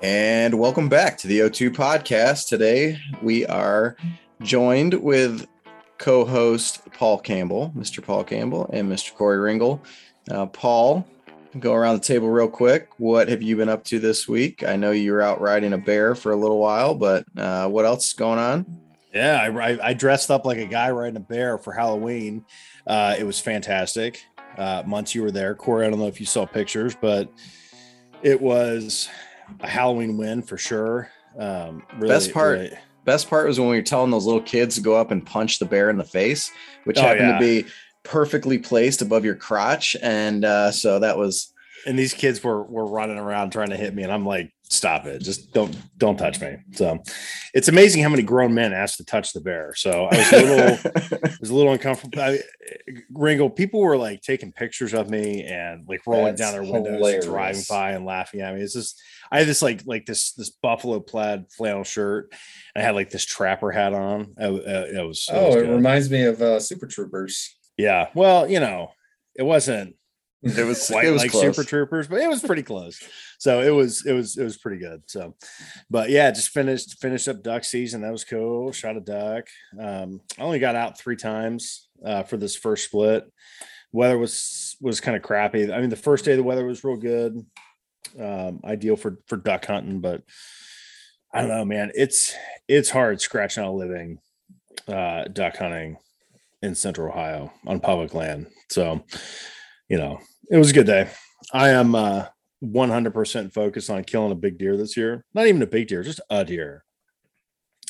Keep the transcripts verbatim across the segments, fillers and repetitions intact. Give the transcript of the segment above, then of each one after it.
And welcome back to the O two podcast. Today we are joined with co-host Paul Campbell, Mister Paul Campbell, and Mister Corey Ringel. Uh, Paul, go around the table real quick. What have you been up to this week? I know you were out riding a bear for a little while, but uh, what else is going on? Yeah, I, I dressed up like a guy riding a bear for Halloween. Uh, it was fantastic. Uh, Months you were there, Corey. I don't know if you saw pictures, but it was a Halloween win for sure. Um, really, best part. Really, best part was when we were telling those little kids to go up and punch the bear in the face, which oh, happened yeah. to be perfectly placed above your crotch. And uh, so that was, and these kids were, were running around trying to hit me. And I'm like, stop it. Just don't, don't touch me. So it's amazing how many grown men asked to touch the bear. So I was a little, I was a little uncomfortable. I, Ringo, people were like taking pictures of me and like rolling That's down their windows, hilarious. And driving by and laughing at me. It's just, I had this like, like this, this buffalo plaid flannel shirt. I had like this trapper hat on. I, I, it was, Oh, it, was it reminds me of uh, Super Troopers. Yeah. Well, you know, it wasn't, it was quite it was like close. Super Troopers, but it was pretty close. So it was, it was, it was pretty good. So, but yeah, just finished, finished up duck season. That was cool. Shot a duck. Um, I only got out three times uh, for this first split. Weather was, was kind of crappy. I mean, the first day, the weather was real good. Um, ideal for, for duck hunting, but I don't know, man, it's, it's hard scratching out a living uh, duck hunting in Central Ohio on public land. So, you know, it was a good day. I am uh, one hundred percent focused on killing a big deer this year. Not even a big deer, just a deer.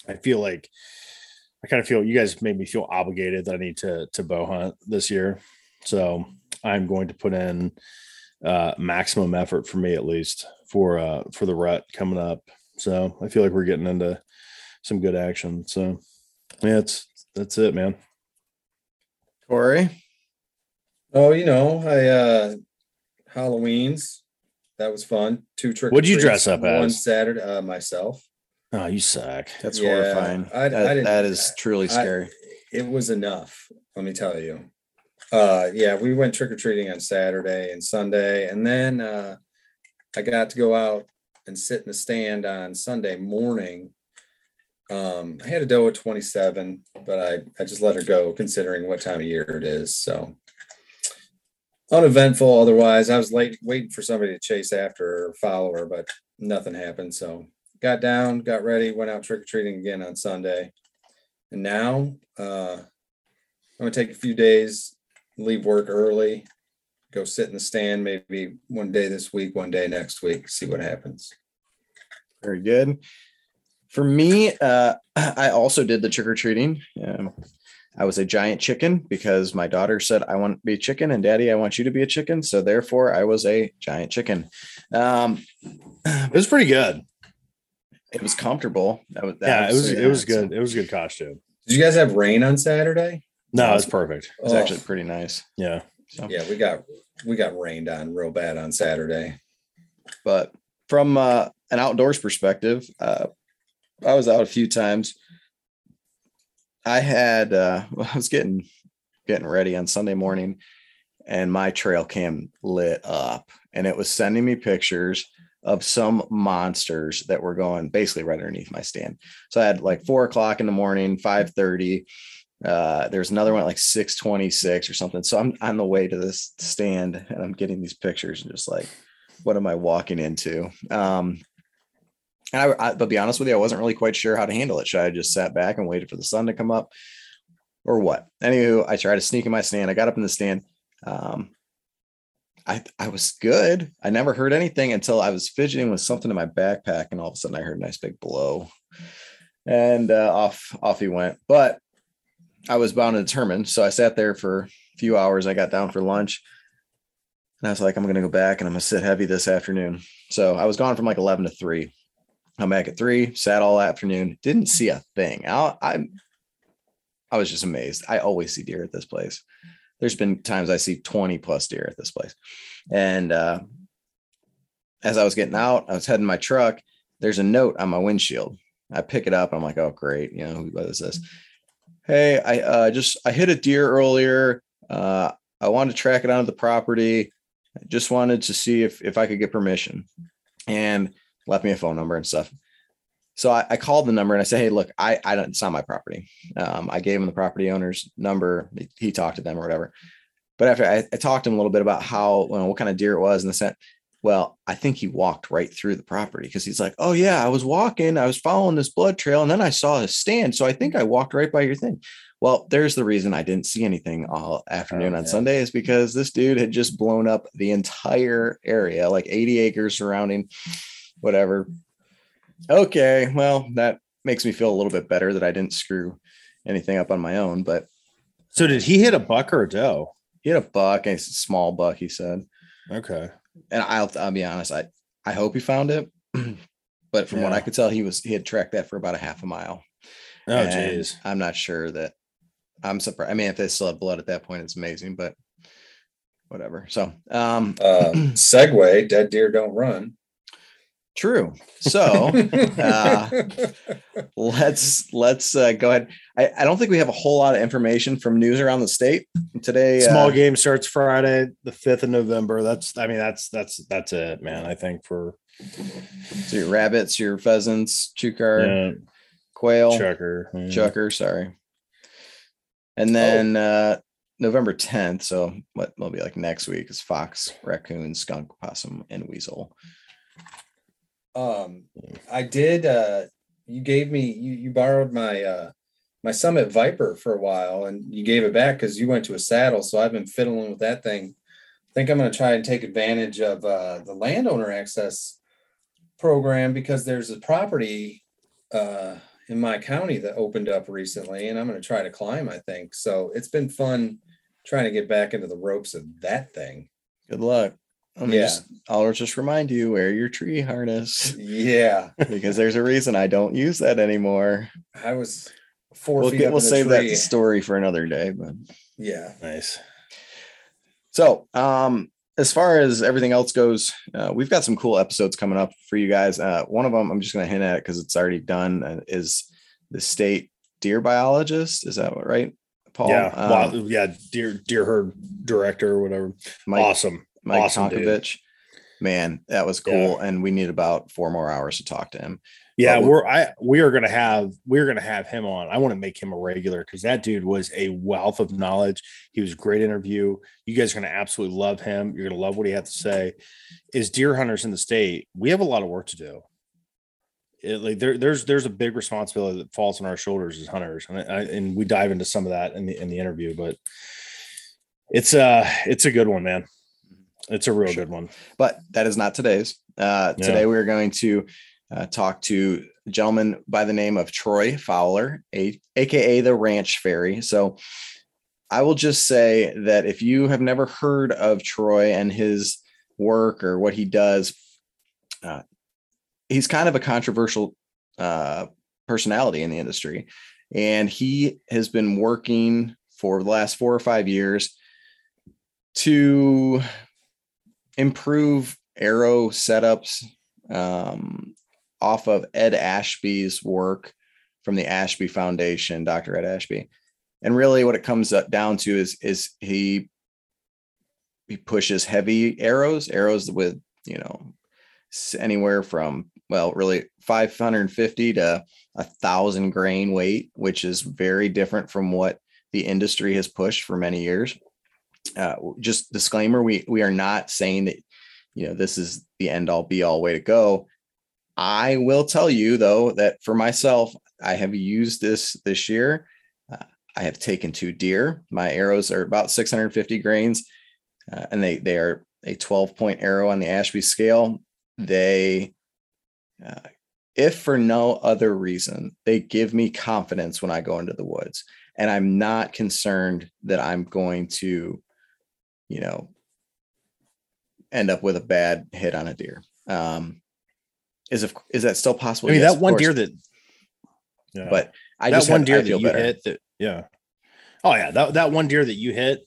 I feel like, I kind of feel, you guys made me feel obligated that I need to to bow hunt this year. So I'm going to put in uh, maximum effort, for me at least, for uh, for the rut coming up. So I feel like we're getting into some good action. So yeah, it's that's it, man. Corey? Oh, you know, I, uh, Halloween's, that was fun. Two trick. What'd you dress up as? One Saturday, uh, myself. Oh, you suck. That's yeah, horrifying. I, that, I didn't, that is truly scary. I, it was enough. Let me tell you. Uh, yeah, we went trick or treating on Saturday and Sunday. And then, uh, I got to go out and sit in the stand on Sunday morning. Um, I had a doe at twenty-seven, but I, I just let her go considering what time of year it is. So, uneventful otherwise. I was late waiting for somebody to chase after her or follow her, but nothing happened. So got down, got ready, went out trick-or-treating again on Sunday. And now uh I'm gonna take a few days, leave work early, go sit in the stand maybe one day this week, one day next week, see what happens. Very good. For me, uh I also did the trick-or-treating. Um I was a giant chicken because my daughter said, I want to be a chicken, and daddy, I want you to be a chicken. So therefore I was a giant chicken. Um, it was pretty good. It was comfortable. That was, that yeah, was, it was, yeah, it was good. So. It was a good costume. Did you guys have rain on Saturday? No, it was perfect. It's oh. actually pretty nice. Yeah. So. Yeah. We got, we got rained on real bad on Saturday, but from uh, an outdoors perspective, uh, I was out a few times. I had, uh, I was getting, getting ready on Sunday morning and my trail cam lit up and it was sending me pictures of some monsters that were going basically right underneath my stand. So I had like four o'clock in the morning, five thirty. Uh, there's another one at like six twenty-six or something. So I'm on the way to this stand and I'm getting these pictures and just like, what am I walking into? Um, And I, I, but be honest with you, I wasn't really quite sure how to handle it. Should I just sat back and waited for the sun to come up or what? Anywho, I tried to sneak in my stand. I got up in the stand. Um, I, I was good. I never heard anything until I was fidgeting with something in my backpack. And all of a sudden I heard a nice big blow and uh, off, off he went. But I was bound and determined. So I sat there for a few hours. I got down for lunch and I was like, I'm going to go back and I'm going to sit heavy this afternoon. So I was gone from like eleven to three. I'm back at three, sat all afternoon, didn't see a thing. I, I, I was just amazed. I always see deer at this place. There's been times I see twenty plus deer at this place. And uh, as I was getting out, I was heading my truck. There's a note on my windshield. I pick it up. I'm like, oh, great. You know, who is this? Hey, I uh, just, I hit a deer earlier. Uh, I wanted to track it onto the property. I just wanted to see if, if I could get permission, and left me a phone number and stuff. So I, I called the number and I said, hey, look, I, I don't, it's not my property. Um, I gave him the property owner's number. He, he talked to them or whatever. But after I, I talked to him a little bit about how, you know, what kind of deer it was and this, that. Well, I think he walked right through the property, because he's like, oh yeah, I was walking, I was following this blood trail, and then I saw a stand. So I think I walked right by your thing. Well, there's the reason I didn't see anything all afternoon oh, on yeah. Sunday, is because this dude had just blown up the entire area, like eighty acres surrounding, whatever. Okay, well, that makes me feel a little bit better that I didn't screw anything up on my own. But so did he hit a buck or a doe? He hit a buck, a small buck, he said. Okay. And I'll, I'll be honest, I, I hope he found it, but from yeah. what I could tell, he was, he had tracked that for about a half a mile. Oh, geez. I'm not sure that I'm surprised. I mean, if they still have blood at that point, it's amazing, but whatever. So, um, uh, segue, dead deer don't run. True. So, uh, let's, let's, uh, go ahead. I, I don't think we have a whole lot of information from news around the state today. Small uh, game starts Friday, the fifth of November. That's, I mean, that's, that's, that's it, man. I think for so your rabbits, your pheasants, chukar, yeah. quail, chucker, yeah. chucker, sorry. And then, oh. uh, November tenth. So what will be like next week is fox, raccoon, skunk, possum, and weasel. Um, I did, uh, you gave me, you, you borrowed my, uh, my Summit Viper for a while, and you gave it back 'cause you went to a saddle. So I've been fiddling with that thing. I think I'm going to try and take advantage of, uh, the landowner access program, because there's a property, uh, in my county that opened up recently, and I'm going to try to climb, I think. So it's been fun trying to get back into the ropes of that thing. Good luck. I mean, yeah. just, I'll just remind you, wear your tree harness. Yeah. Because there's a reason I don't use that anymore. I was four we'll feet get, up We'll save tree. That story for another day. But yeah. Nice. So um, as far as everything else goes, uh, we've got some cool episodes coming up for you guys. Uh, one of them, I'm just going to hint at it because it's already done, uh, is the state deer biologist. Is that right, Paul? Yeah. Um, well, yeah. Deer, deer herd director or whatever. Mike, awesome. Mike awesome, Tonkovich, dude. Man, that was cool. Yeah. And we need about four more hours to talk to him. Yeah. But we're, I, we are going to have, we're going to have him on. I want to make him a regular, 'cause that dude was a wealth of knowledge. He was a great interview. You guys are going to absolutely love him. You're going to love what he had to say. As deer hunters in the state, we have a lot of work to do. It, like there, there's, there's a big responsibility that falls on our shoulders as hunters. And I, and we dive into some of that in the, in the interview, but it's uh it's a good one, man. It's a real sure. good one, but that is not today's. Uh, yeah. Today we are going to uh, talk to a gentleman by the name of Troy Fowler, a, aka the Ranch Fairy. So I will just say that if you have never heard of Troy and his work or what he does, uh, he's kind of a controversial uh, personality in the industry, and he has been working for the last four or five years to improve arrow setups um, off of Ed Ashby's work from the Ashby Foundation, Doctor Ed Ashby. And really what it comes up down to is, is he, he pushes heavy arrows, arrows with, you know, anywhere from, well, really five hundred fifty to a thousand grain weight, which is very different from what the industry has pushed for many years. Uh, just disclaimer, we, we are not saying that, you know, this is the end all be all way to go. I will tell you though, that for myself, I have used this this year. Uh, I have taken two deer. My arrows are about six hundred fifty grains uh, and they, they are a twelve point arrow on the Ashby scale. They, uh, if for no other reason, they give me confidence when I go into the woods. And I'm not concerned that I'm going to, you know, end up with a bad hit on a deer. Um, is if, is that still possible? I mean, yes, that one deer that, yeah. but I that just one have, deer that you better. hit that, yeah. Oh yeah. That, that one deer that you hit,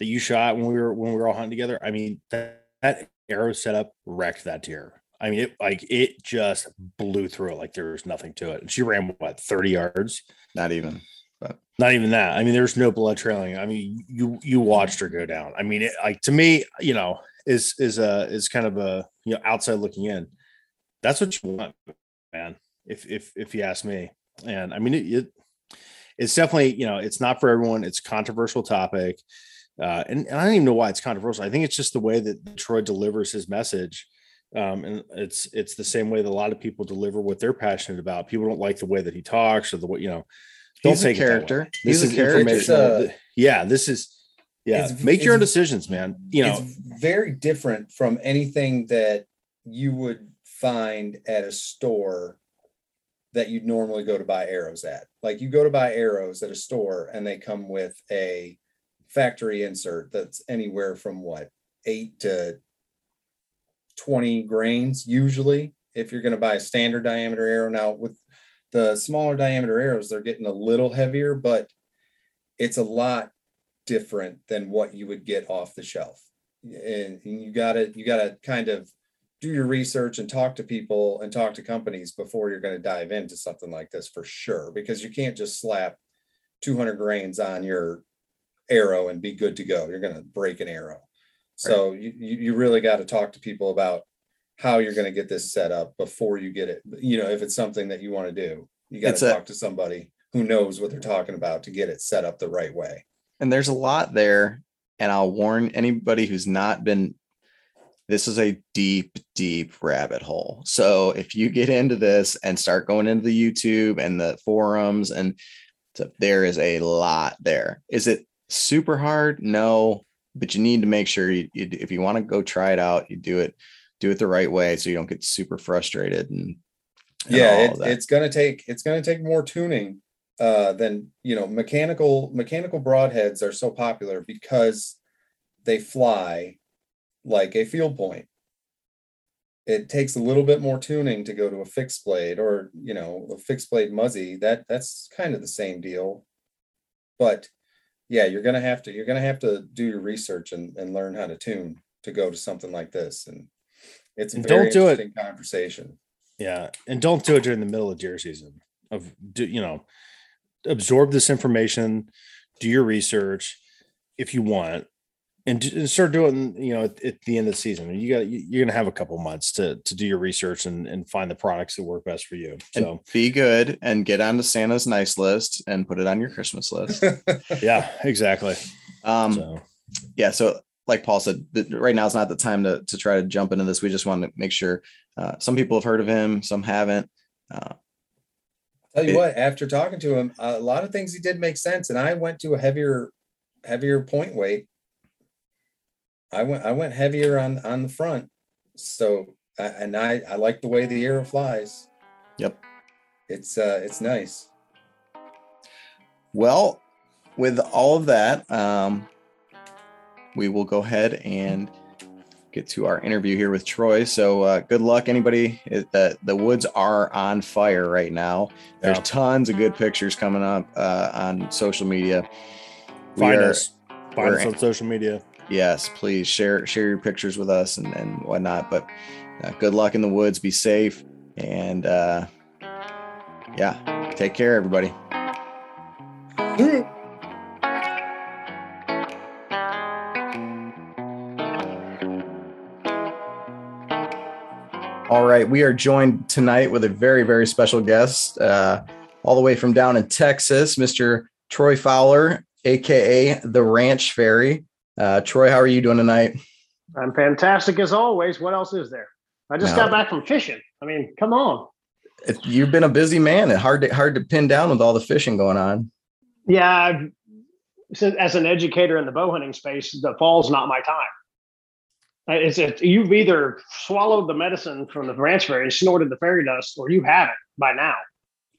that you shot when we were, when we were all hunting together. I mean, that, that arrow setup wrecked that deer. I mean, it like, it just blew through it. Like there was nothing to it. And she ran what, thirty yards? Not even, but not even that. I mean, there's no blood trailing. I mean, you, you watched her go down. I mean, it, like to me, you know, is, is a, is kind of a, you know, outside looking in. That's what you want, man. If, if, if you ask me. And I mean, it, it it's definitely, you know, it's not for everyone. It's a controversial topic. Uh, and, and I don't even know why it's controversial. I think it's just the way that Troy delivers his message. Um, and it's, it's the same way that a lot of people deliver what they're passionate about. People don't like the way that he talks or the way, you know, don't He's take a character. This He's is a character. Uh, yeah. This is, yeah. Make your own decisions, man. You know, it's very different from anything that you would find at a store that you'd normally go to buy arrows at. Like you go to buy arrows at a store and they come with a factory insert that's anywhere from what, eight to twenty grains usually, if you're going to buy a standard diameter arrow. Now with the smaller diameter arrows, they're getting a little heavier, but it's a lot different than what you would get off the shelf. And, and you gotta, you gotta kind of do your research and talk to people and talk to companies before you're going to dive into something like this for sure, because you can't just slap two hundred grains on your arrow and be good to go. You're going to break an arrow. So right. you, you really got to talk to people about how you're going to get this set up before you get it. You know, if it's something that you want to do, you got it's to a, talk to somebody who knows what they're talking about to get it set up the right way. And there's a lot there. And I'll warn anybody who's not been, this is a deep, deep rabbit hole. So if you get into this and start going into the YouTube and the forums, and so there is a lot there. Is it super hard? No. But you need to make sure you, you, if you want to go try it out, you do it, do it the right way, so you don't get super frustrated. And, and yeah, it, it's going to take, it's going to take more tuning uh, than, you know, mechanical, mechanical broadheads are so popular because they fly like a field point. It takes a little bit more tuning to go to a fixed blade or, you know, a fixed blade muzzy. That that's kind of the same deal, but yeah, you're going to have to, you're going to have to do your research and, and learn how to tune to go to something like this. And it's a and very don't do interesting it. conversation. Yeah. And don't do it during the middle of deer season. Of, do, you know, absorb this information, do your research if you want, and, do, and start doing, you know, at, at the end of the season. You got, you're going to have a couple months to, to do your research and, and find the products that work best for you. So and be good and get onto Santa's nice list and put it on your Christmas list. Yeah, exactly. Um, so. Yeah. So like Paul said, right now is not the time to, to try to jump into this. We just want to make sure uh, some people have heard of him. Some haven't. Uh, Tell you it, what, after talking to him, a lot of things he did make sense. And I went to a heavier, heavier point weight. I went I went heavier on, on the front. So, and I, I like the way the arrow flies. Yep. It's uh, it's nice. Well, with all of that, um, we will go ahead and get to our interview here with Troy. So uh, good luck, anybody. It, the, the woods are on fire right now. There's yeah. tons of good pictures coming up uh, on social media. Find are, us. Find us on social media. Yes, please share share your pictures with us and, and whatnot. But uh, good luck in the woods. Be safe. And uh, yeah, take care, everybody. All right. We are joined tonight with a very, very special guest uh, all the way from down in Texas, Mister Troy Fowler, a k a the Ranch Fairy. Uh, Troy, how are you doing tonight? I'm fantastic as always. What else is there? I just no. got back from fishing. I mean, come on. If you've been a busy man. It's hard to, hard to pin down with all the fishing going on. Yeah. I've, as an educator in the bow hunting space, the fall's not my time. It's if you've either swallowed the medicine from the ranch fairy and snorted the fairy dust, or you haven't by now.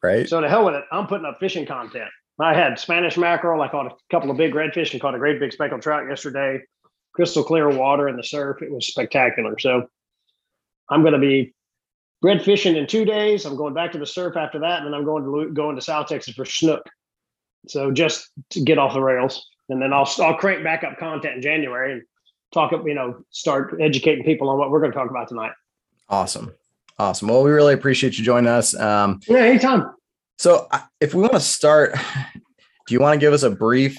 Right. So to hell with it. I'm putting up fishing content. I had Spanish mackerel. I caught a couple of big redfish and caught a great big speckled trout yesterday. Crystal clear water in the surf. It was spectacular. So I'm going to be red fishing in two days. I'm going back to the surf after that, and then I'm going to going to South Texas for snook. So just to get off the rails, and then I'll I'll crank back up content in January and talk up, you know, start educating people on what we're going to talk about tonight. Awesome, awesome. Well, we really appreciate you joining us. Um, yeah, anytime. So if we want to start, do you want to give us a brief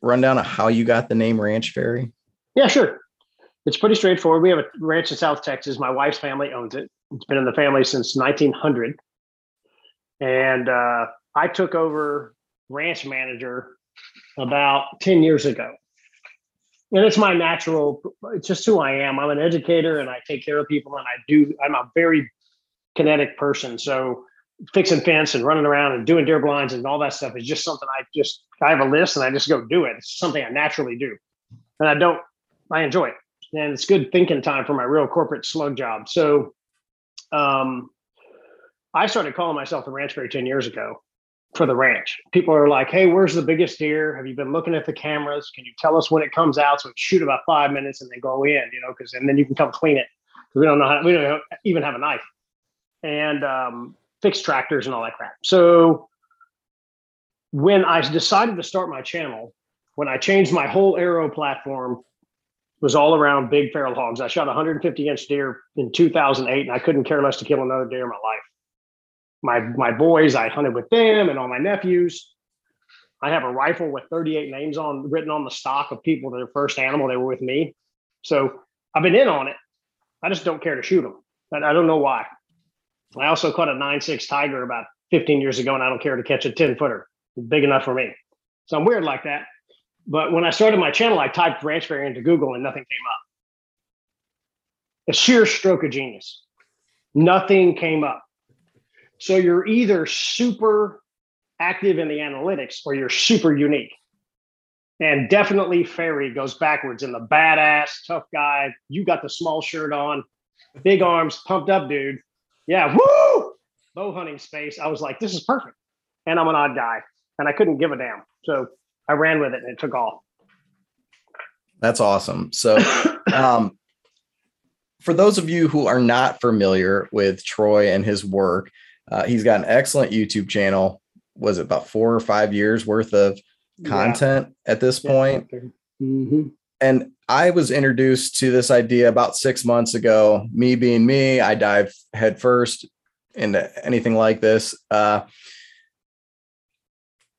rundown of how you got the name Ranch Fairy? Yeah, sure. It's pretty straightforward. We have a ranch in South Texas. My wife's family owns it. It's been in the family since nineteen hundred. And uh, I took over ranch manager about ten years ago. And it's my natural, it's just who I am. I'm an educator and I take care of people and I do, I'm a very kinetic person. So fixing fence and running around and doing deer blinds and all that stuff is just something I just, I have a list and I just go do it. It's something I naturally do. And I don't, I enjoy it. And it's good thinking time for my real corporate slug job. So um, I started calling myself the Ranch Fairy ten years ago for the ranch. People are like, hey, where's the biggest deer? Have you been looking at the cameras? Can you tell us when it comes out? So we shoot about five minutes and then go in, you know, because and then you can come clean it. Because we don't know how, we don't even have a knife. And um, fix tractors and all that crap. So when I decided to start my channel, when I changed my whole arrow platform, was all around big feral hogs. I shot a one hundred fifty inch deer in two thousand eight, and I couldn't care less to kill another deer in my life. My my boys, I hunted with them and all my nephews. I have a rifle with thirty-eight names on written on the stock of people that are first animal they were with me. So I've been in on it. I just don't care to shoot them. I, I don't know why. I also caught a nine six tiger about fifteen years ago, and I don't care to catch a ten footer. It's big enough for me. So I'm weird like that. But when I started my channel, I typed Ranch Fairy into Google and nothing came up. A sheer stroke of genius. Nothing came up. So you're either super active in the analytics or you're super unique. And definitely fairy goes backwards in the badass, tough guy. You got the small shirt on, big arms, pumped up dude. Yeah, woo! Bow hunting space. I was like, this is perfect. And I'm an odd guy. And I couldn't give a damn. So I ran with it and it took off. That's awesome. So um, for those of you who are not familiar with Troy and his work, uh, he's got an excellent YouTube channel. Was it about four or five years worth of content yeah. at this yeah. point? Mm-hmm. And I was introduced to this idea about six months ago, me being me, I dived headfirst into anything like this. Uh,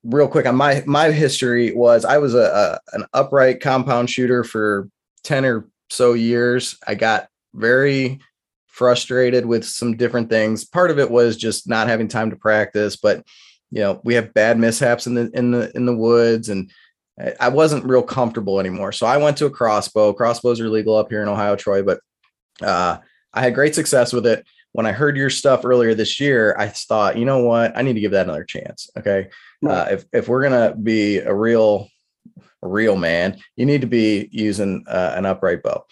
Real quick on my my history was I was a, a an upright compound shooter for ten or so years. I got very frustrated with some different things. Part of it was just not having time to practice, but you know we have bad mishaps in the in the in the woods, and I wasn't real comfortable anymore. So I went to a crossbow. Crossbows are legal up here in Ohio, Troy, but uh, I had great success with it. When I heard your stuff earlier this year, I thought, you know what? I need to give that another chance. Okay. Uh, if, if we're going to be a real, a real man, you need to be using uh, an upright bow.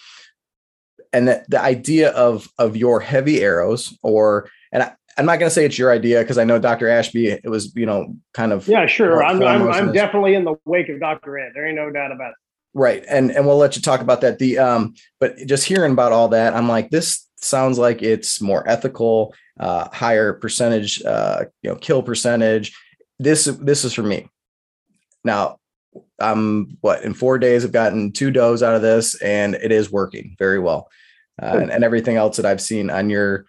And that the idea of, of your heavy arrows or, and I, I'm not going to say it's your idea because I know Doctor Ashby, it was, you know, kind of. Yeah, sure. I'm, I'm, I'm definitely in the wake of Doctor Ed. There ain't no doubt about it. Right. And, and we'll let you talk about that. The, um, but just hearing about all that, I'm like, this sounds like it's more ethical, uh, higher percentage, uh, you know, kill percentage. This, this is for me. Now I'm what, in four days I've gotten two does out of this and it is working very well. Uh, and, and everything else that I've seen on your,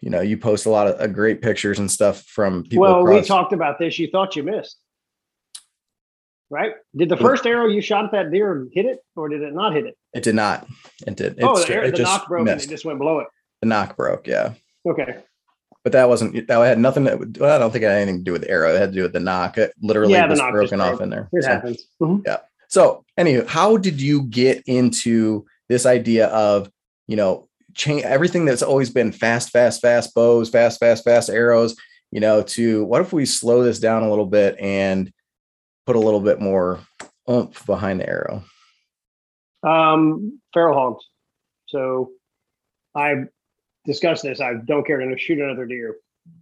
you know, you post a lot of uh, great pictures and stuff from people. Well, across. We talked about this. You thought you missed, right? Did the first arrow you shot at that deer hit it or did it not hit it? It did not. It did. It's, oh, the, air, the just knock broke missed. And it just went below it. The knock broke. Yeah. Okay. But that wasn't, that had nothing, that would, well, I don't think it had anything to do with the arrow. It had to do with the knock. It literally yeah, was knock broken just off in there. It so, happens. Mm-hmm. Yeah. So anywho, how did you get into this idea of, you know, change everything that's always been fast, fast, fast bows, fast, fast, fast arrows, you know, to what if we slow this down a little bit and put a little bit more oomph behind the arrow? Um, feral hogs. So I discussed this. I don't care to shoot another deer.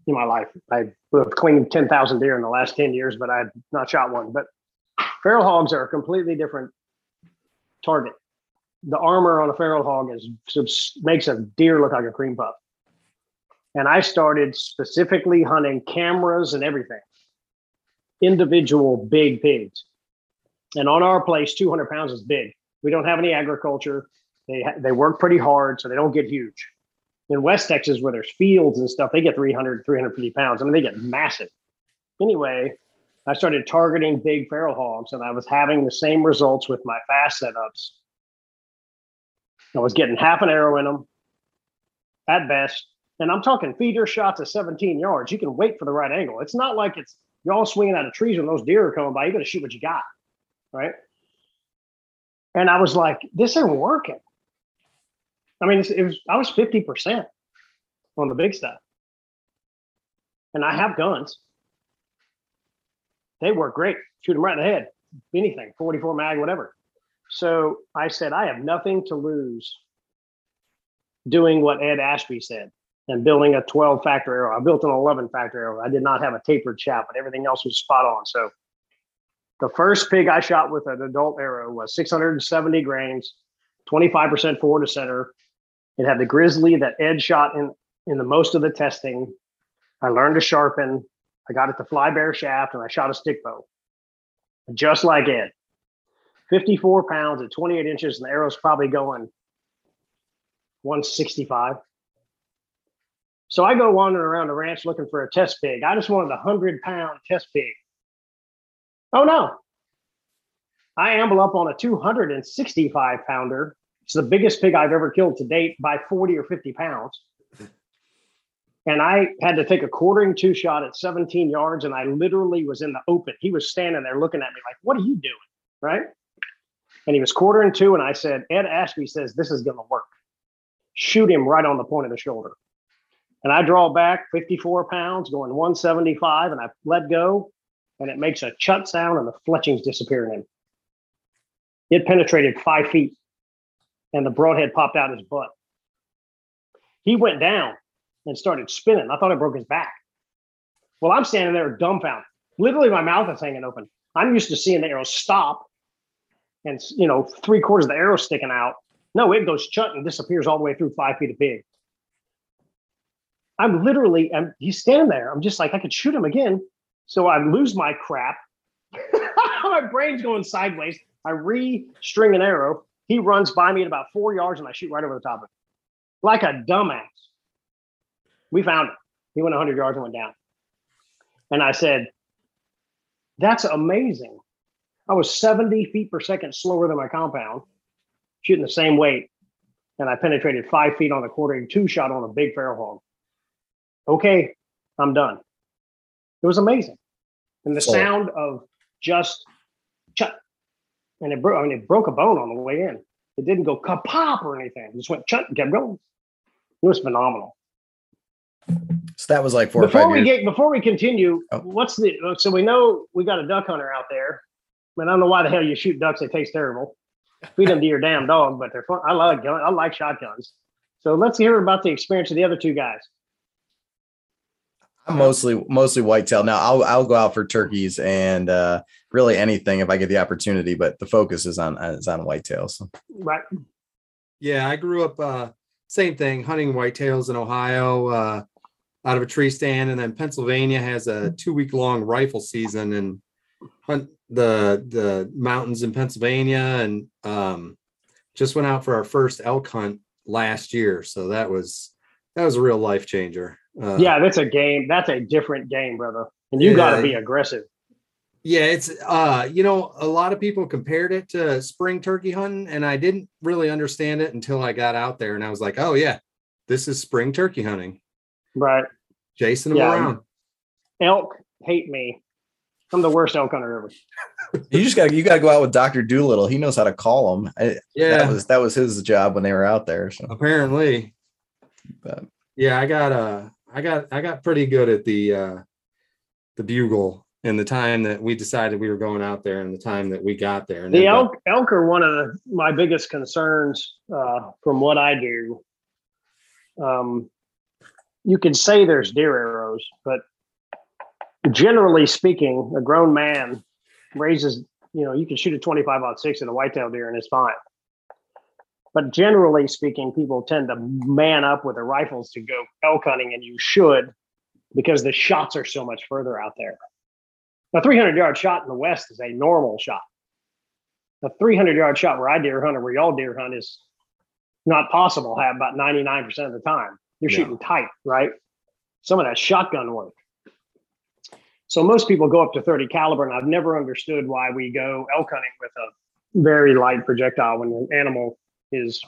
in my life. I have cleaned ten thousand deer in the last ten years, but I've not shot one. But feral hogs are a completely different target. The armor on a feral hog is makes a deer look like a cream puff. And I started specifically hunting cameras and everything. Individual big pigs. And on our place, two hundred pounds is big. We don't have any agriculture. They they work pretty hard, so they don't get huge. In West Texas, where there's fields and stuff, they get three hundred, three hundred fifty pounds. I mean, they get massive. Anyway, I started targeting big feral hogs, and I was having the same results with my fast setups. I was getting half an arrow in them at best. And I'm talking feeder shots at seventeen yards. You can wait for the right angle. It's not like it's y'all swinging out of trees when those deer are coming by. You got to shoot what you got, right? And I was like, this isn't working. I mean, it was, I was fifty percent on the big stuff. And I have guns. They work great. Shoot them right in the head. Anything, forty-four mag, whatever. So I said, I have nothing to lose doing what Ed Ashby said and building a twelve factor arrow. I built an eleven factor arrow. I did not have a tapered shaft, but everything else was spot on. So the first pig I shot with an adult arrow was six hundred seventy grains, twenty-five percent forward to center. It had the grizzly that Ed shot in, in the most of the testing. I learned to sharpen. I got it to fly bear shaft, and I shot a stick bow, just like Ed. fifty-four pounds at twenty-eight inches, and the arrow's probably going one sixty-five. So I go wandering around the ranch looking for a test pig. I just wanted a hundred pound test pig. Oh, no. I amble up on a two hundred sixty-five pounder. It's the biggest pig I've ever killed to date by forty or fifty pounds. And I had to take a quartering two shot at seventeen yards, and I literally was in the open. He was standing there looking at me like, what are you doing? Right? And he was quartering two, and I said, Ed Ashby says, this is going to work. Shoot him right on the point of the shoulder. And I draw back fifty-four pounds, going one seventy-five, and I let go, and it makes a chut sound, and the fletchings disappear in him. It penetrated five feet, and the broadhead popped out his butt. He went down and started spinning. I thought it broke his back. Well, I'm standing there dumbfounded. Literally, my mouth is hanging open. I'm used to seeing the arrow stop and, you know, three quarters of the arrow sticking out. No, it goes chut and disappears all the way through five feet of pig. I'm literally, I'm, he's standing there. I'm just like, I could shoot him again. So I lose my crap. My brain's going sideways. I re-string an arrow. He runs by me at about four yards, and I shoot right over the top of him. Like a dumbass. We found him. He went one hundred yards and went down. And I said, that's amazing. I was seventy feet per second slower than my compound, shooting the same weight. And I penetrated five feet on a quartering two shot on a big feral hog. Okay, I'm done. It was amazing. And the oh. sound of just chut. And it, bro- I mean, it broke a bone on the way in. It didn't go ka-pop or anything. It just went chut and kept going. It was phenomenal. So that was like four before or five we years. Get, before we continue, oh. what's the so we know we got a duck hunter out there. I mean, I don't know why the hell you shoot ducks. They taste terrible. Feed them to your damn dog, but they're fun. I like gun. I like shotguns. So let's hear about the experience of the other two guys. I'm mostly mostly whitetail. Now I'll I'll go out for turkeys and uh, really anything if I get the opportunity, but the focus is on is on whitetails. So. Right. Yeah, I grew up uh, same thing, hunting whitetails in Ohio. Uh, out of a tree stand. And then Pennsylvania has a two week long rifle season and hunt the, the mountains in Pennsylvania. And, um, just went out for our first elk hunt last year. So that was, that was a real life changer. Uh, yeah, that's a game. That's a different game, brother. And you yeah, gotta be aggressive. Yeah. It's, uh, you know, a lot of people compared it to spring turkey hunting, and I didn't really understand it until I got out there and I was like, oh yeah, this is spring turkey hunting. Right. Jason them yeah. around. Elk hate me. I'm the worst elk hunter ever. You just got you got to go out with Doctor Doolittle. He knows how to call them. I, yeah, that was that was his job when they were out there. So. Apparently. But. Yeah, I got uh, I got I got pretty good at the uh, the bugle and the time that we decided we were going out there and the time that we got there. And the elk got- elk are one of the, my biggest concerns uh, from what I do. Um. you can say there's deer arrows, but generally speaking, a grown man raises, you know, you can shoot a twenty-five ought six at a whitetail deer and it's fine. But generally speaking, people tend to man up with their rifles to go elk hunting, and you should, because the shots are so much further out there. A three hundred yard shot in the West is a normal shot. A three hundred yard shot where I deer hunt or where y'all deer hunt is not possible about ninety-nine percent of the time. You're yeah. shooting tight, right? Some of that shotgun work. So most people go up to thirty caliber, and I've never understood why we go elk hunting with a very light projectile when the animal is,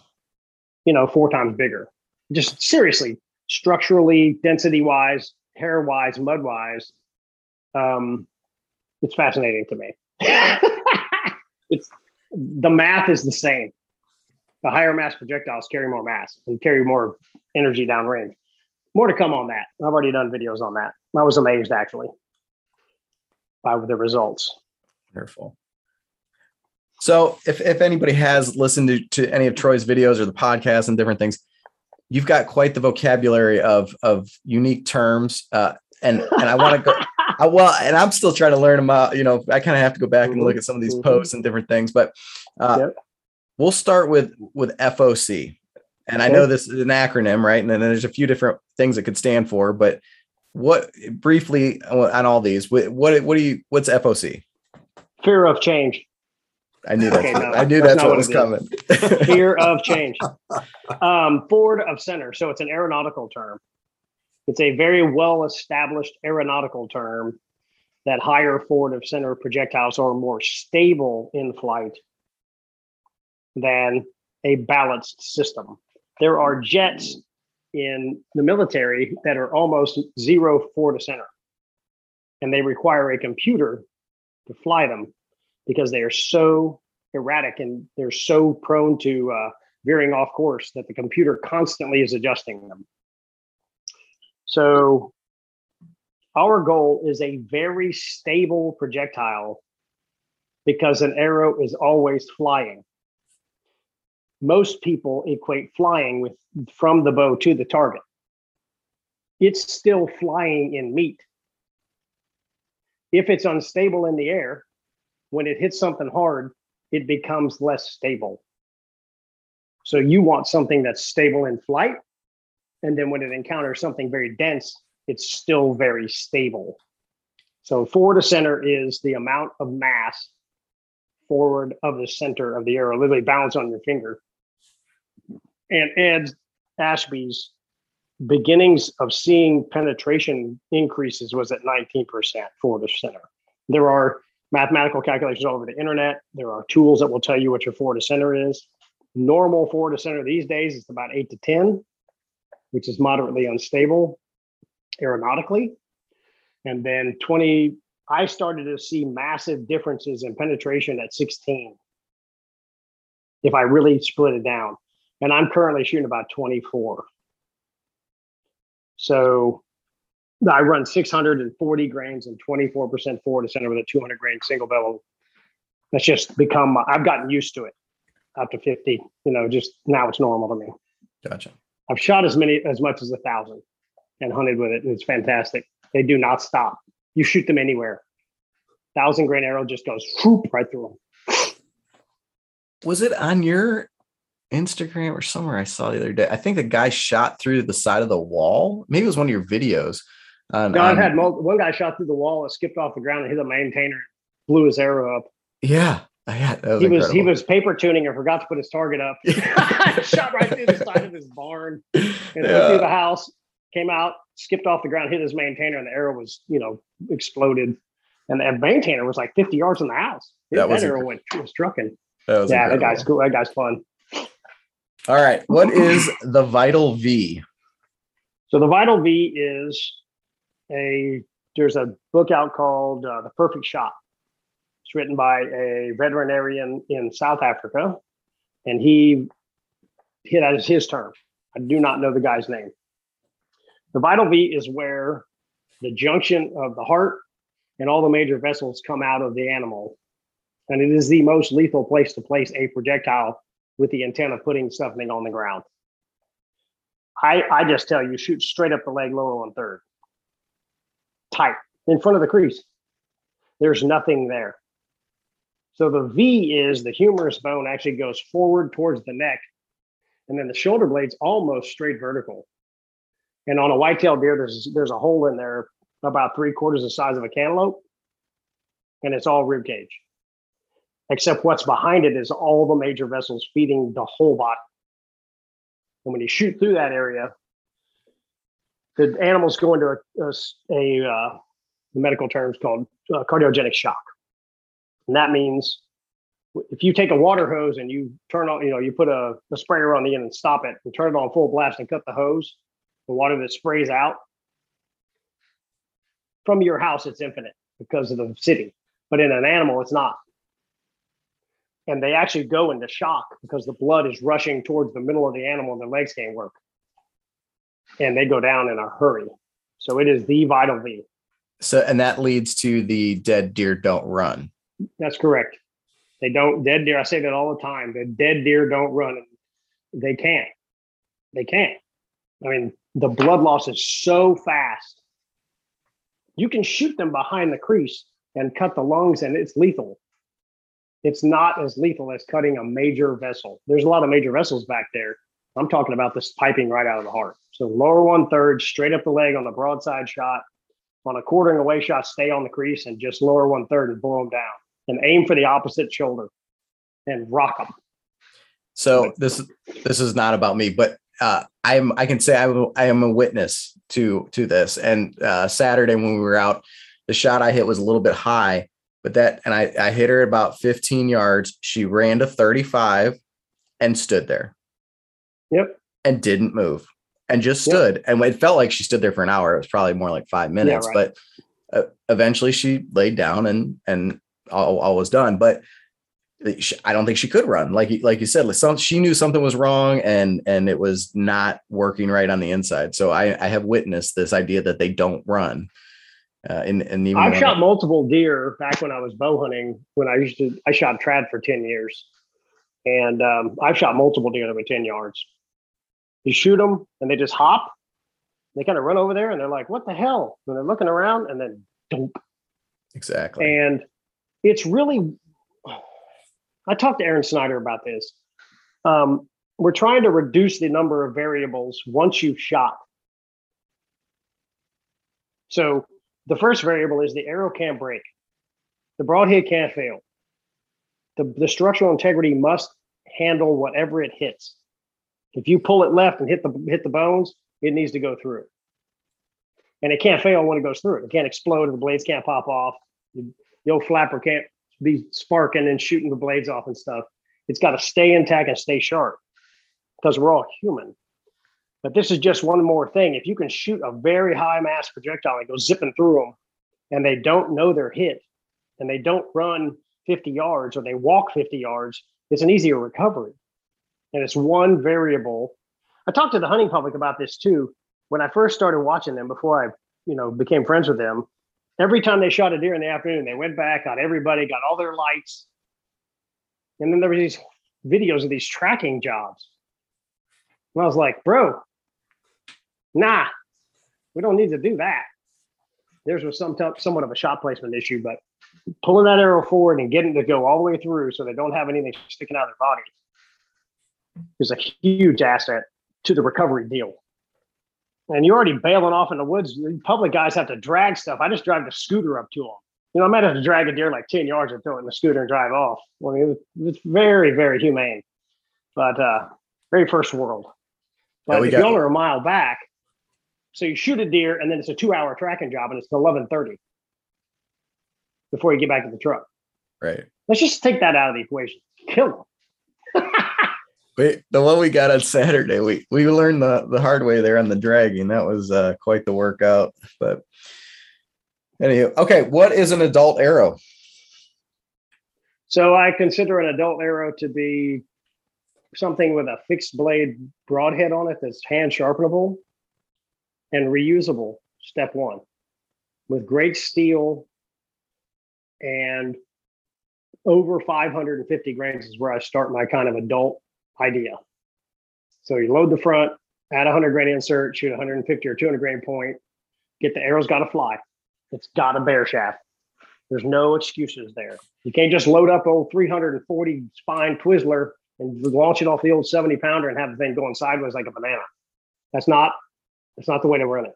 you know, four times bigger. Just seriously, structurally, density-wise, hair-wise, mud-wise, um, it's fascinating to me. It's the math is the same. The higher mass projectiles carry more mass and carry more energy downrange. More to come on that. I've already done videos on that. I was amazed, actually, by the results. Wonderful. So if, if anybody has listened to, to any of Troy's videos or the podcast and different things, you've got quite the vocabulary of, of unique terms. Uh, and, and I want to go, I, well, and I'm still trying to learn them out. You know, I kind of have to go back mm-hmm. and look at some of these mm-hmm. posts and different things, but uh, yep. we'll start with, with F O C. And okay. I know this is an acronym, right? And then there's a few different things it could stand for, but what briefly on all these, what, what, what do you, what's F O C? Fear of change. I knew that. Okay, no, I knew that's, that's what was coming. Fear of change. Um, forward of center. So it's an aeronautical term. It's a very well-established aeronautical term that higher forward of center projectiles are more stable in flight than a balanced system. There are jets in the military that are almost zero forward of center, and they require a computer to fly them, because they are so erratic and they're so prone to uh, veering off course that the computer constantly is adjusting them. So our goal is a very stable projectile, because an arrow is always flying. Most people equate flying with from the bow to the target. It's still flying in meat. If it's unstable in the air, when it hits something hard, it becomes less stable. So you want something that's stable in flight. And then when it encounters something very dense, it's still very stable. So forward of center is the amount of mass forward of the center of the arrow, literally balance on your finger. And Ed Ashby's beginnings of seeing penetration increases was at nineteen percent forward of center. There are mathematical calculations all over the internet. There are tools that will tell you what your forward of center is. Normal forward of center these days is about eight to ten, which is moderately unstable aeronautically. And then twenty, I started to see massive differences in penetration at sixteen, if I really split it down. And I'm currently shooting about twenty-four. So I run six hundred forty grains and twenty-four percent forward to center with a two hundred grain single bevel. That's just become, I've gotten used to it up to fifty, you know, just now it's normal to me. Gotcha. I've shot as many, as much as a thousand and hunted with it. And it's fantastic. They do not stop. You shoot them anywhere. Thousand grain arrow just goes whoop right through them. Was it on your Instagram or somewhere I saw the other day? I think the guy shot through the side of the wall. Maybe it was one of your videos. Um, no, I've had multiple, one guy shot through the wall and skipped off the ground and hit a maintainer, blew his arrow up. Yeah, yeah that was he was incredible. He was paper tuning and forgot to put his target up. Shot right through the side of his barn and yeah. went through the house. Came out, skipped off the ground, hit his maintainer, and the arrow was, you know, exploded. And the maintainer was like fifty yards in the house. His that was arrow went was trucking. That was yeah, incredible. That guy's cool. That guy's fun. All right. What is the Vital V? So the Vital V is a, there's a book out called uh, The Perfect Shot. It's written by a veterinarian in South Africa, and he hit as his term. I do not know the guy's name. The Vital V is where the junction of the heart and all the major vessels come out of the animal. And it is the most lethal place to place a projectile with the intent of putting something on the ground. I, I just tell you, shoot straight up the leg, lower one third. Tight, in front of the crease. There's nothing there. So the V is the humerus bone actually goes forward towards the neck. And then the shoulder blade's almost straight vertical. And on a white-tailed deer, there's there's a hole in there about three quarters the size of a cantaloupe. And it's all rib cage. Except what's behind it is all the major vessels feeding the whole body. And when you shoot through that area, the animals go into a, a, a uh, medical terms called uh, cardiogenic shock. And that means if you take a water hose and you turn on, you know, you put a, a sprayer on the end and stop it and turn it on full blast and cut the hose, the water that sprays out from your house, it's infinite because of the city. But in an animal, it's not. And they actually go into shock because the blood is rushing towards the middle of the animal and their legs can't work. And they go down in a hurry. So it is the vital V. So, and that leads to the dead deer don't run. That's correct. They don't, dead deer, I say that all the time, the dead deer don't run. They can't. They can't. I mean, the blood loss is so fast. You can shoot them behind the crease and cut the lungs and it's lethal. It's not as lethal as cutting a major vessel. There's a lot of major vessels back there. I'm talking about this piping right out of the heart. So lower one third, straight up the leg on the broadside shot. On a quartering away shot, stay on the crease and just lower one third and blow them down. And aim for the opposite shoulder and rock them. So this this is not about me, but uh, I'm I can say I, will, I am a witness to to this. And uh, Saturday when we were out, the shot I hit was a little bit high. But that, and I, I hit her about fifteen yards. She ran to thirty-five and stood there. Yep. And didn't move and just stood. Yep. And it felt like she stood there for an hour. It was probably more like five minutes, yeah, right. But uh, eventually she laid down and, and all, all was done. But she, I don't think she could run. Like, like you said, like some, she knew something was wrong and, and it was not working right on the inside. So I, I have witnessed this idea that they don't run. Uh, and, and even I've shot I, multiple deer back when I was bow hunting, when I used to, I shot trad for ten years and um, I've shot multiple deer that were ten yards. You shoot them and they just hop. They kind of run over there and they're like, what the hell? And they're looking around and then donk. Exactly. And it's really, I talked to Aaron Snyder about this. Um, we're trying to reduce the number of variables once you've shot. So the first variable is the arrow can't break. The broadhead can't fail. The, the structural integrity must handle whatever it hits. If you pull it left and hit the hit the bones, it needs to go through. And it can't fail when it goes through. It can't explode. The blades can't pop off. The, the old flapper can't be sparking and shooting the blades off and stuff. It's got to stay intact and stay sharp because we're all human. But this is just one more thing. If you can shoot a very high mass projectile and go zipping through them and they don't know they're hit and they don't run fifty yards or they walk fifty yards, it's an easier recovery. And it's one variable. I talked to the hunting public about this too. When I first started watching them before I, you know, became friends with them, every time they shot a deer in the afternoon, they went back, got everybody, got all their lights. And then there were these videos of these tracking jobs. And I was like, bro, nah, we don't need to do that. There's some somewhat of a shot placement issue, but pulling that arrow forward and getting it to go all the way through so they don't have anything sticking out of their body is a huge asset to the recovery deal. And you're already bailing off in the woods. The public guys have to drag stuff. I just drive the scooter up to them. You know, I might have to drag a deer like ten yards and throw it in the scooter and drive off. I mean, it's very, very humane, but uh, very first world. But if y'all are a mile back, so you shoot a deer and then it's a two hour tracking job and it's eleven thirty before you get back to the truck. Right. Let's just take that out of the equation. Kill them. Wait, the one we got on Saturday, we, we learned the, the hard way there on the dragging. That was uh, quite the workout, but anyway, okay. What is an adult arrow? So I consider an adult arrow to be something with a fixed blade broadhead on it that's hand sharpenable and reusable, step one, with great steel and over five hundred fifty grains is where I start my kind of adult idea. So you load the front, add a hundred grain insert, shoot one fifty or two hundred grain point, get the arrow's got to fly. It's got a bear shaft. There's no excuses there. You can't just load up old three forty spine Twizzler and launch it off the old seventy pounder and have the thing going sideways like a banana. That's not, that's not the way to run it.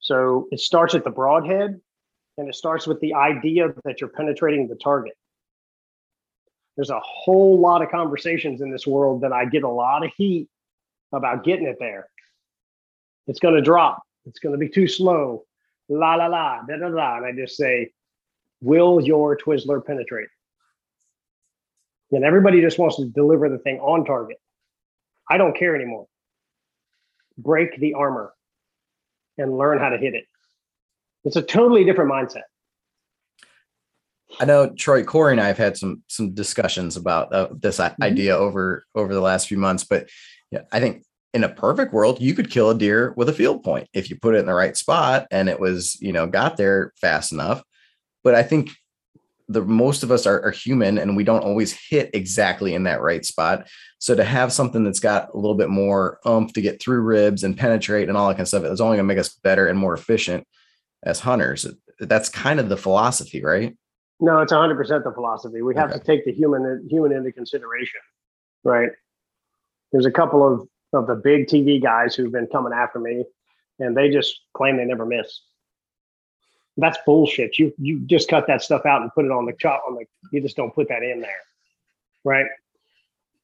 So it starts at the broadhead, and it starts with the idea that you're penetrating the target. There's a whole lot of conversations in this world that I get a lot of heat about getting it there. It's going to drop. It's going to be too slow. La, la, la, da, da, da. And I just say, will your Twizzler penetrate? And everybody just wants to deliver the thing on target. I don't care anymore. Break the armor and learn how to hit it. It's a totally different mindset. I know Troy, Corey, and I have had some some discussions about uh, this mm-hmm. idea over over the last few months, but yeah, I think in a perfect world, you could kill a deer with a field point if you put it in the right spot and it was, you know, got there fast enough. But I think the most of us are, are human, and we don't always hit exactly in that right spot. So to have something that's got a little bit more oomph to get through ribs and penetrate and all that kind of stuff, it's only gonna make us better and more efficient as hunters. That's kind of the philosophy, right? No, it's one hundred percent the philosophy. We have okay. to take the human the human into consideration, right? There's a couple of, of the big T V guys who've been coming after me, and they just claim they never miss. That's bullshit. You you just cut that stuff out and put it on the chop. On the, you just don't put that in there, right?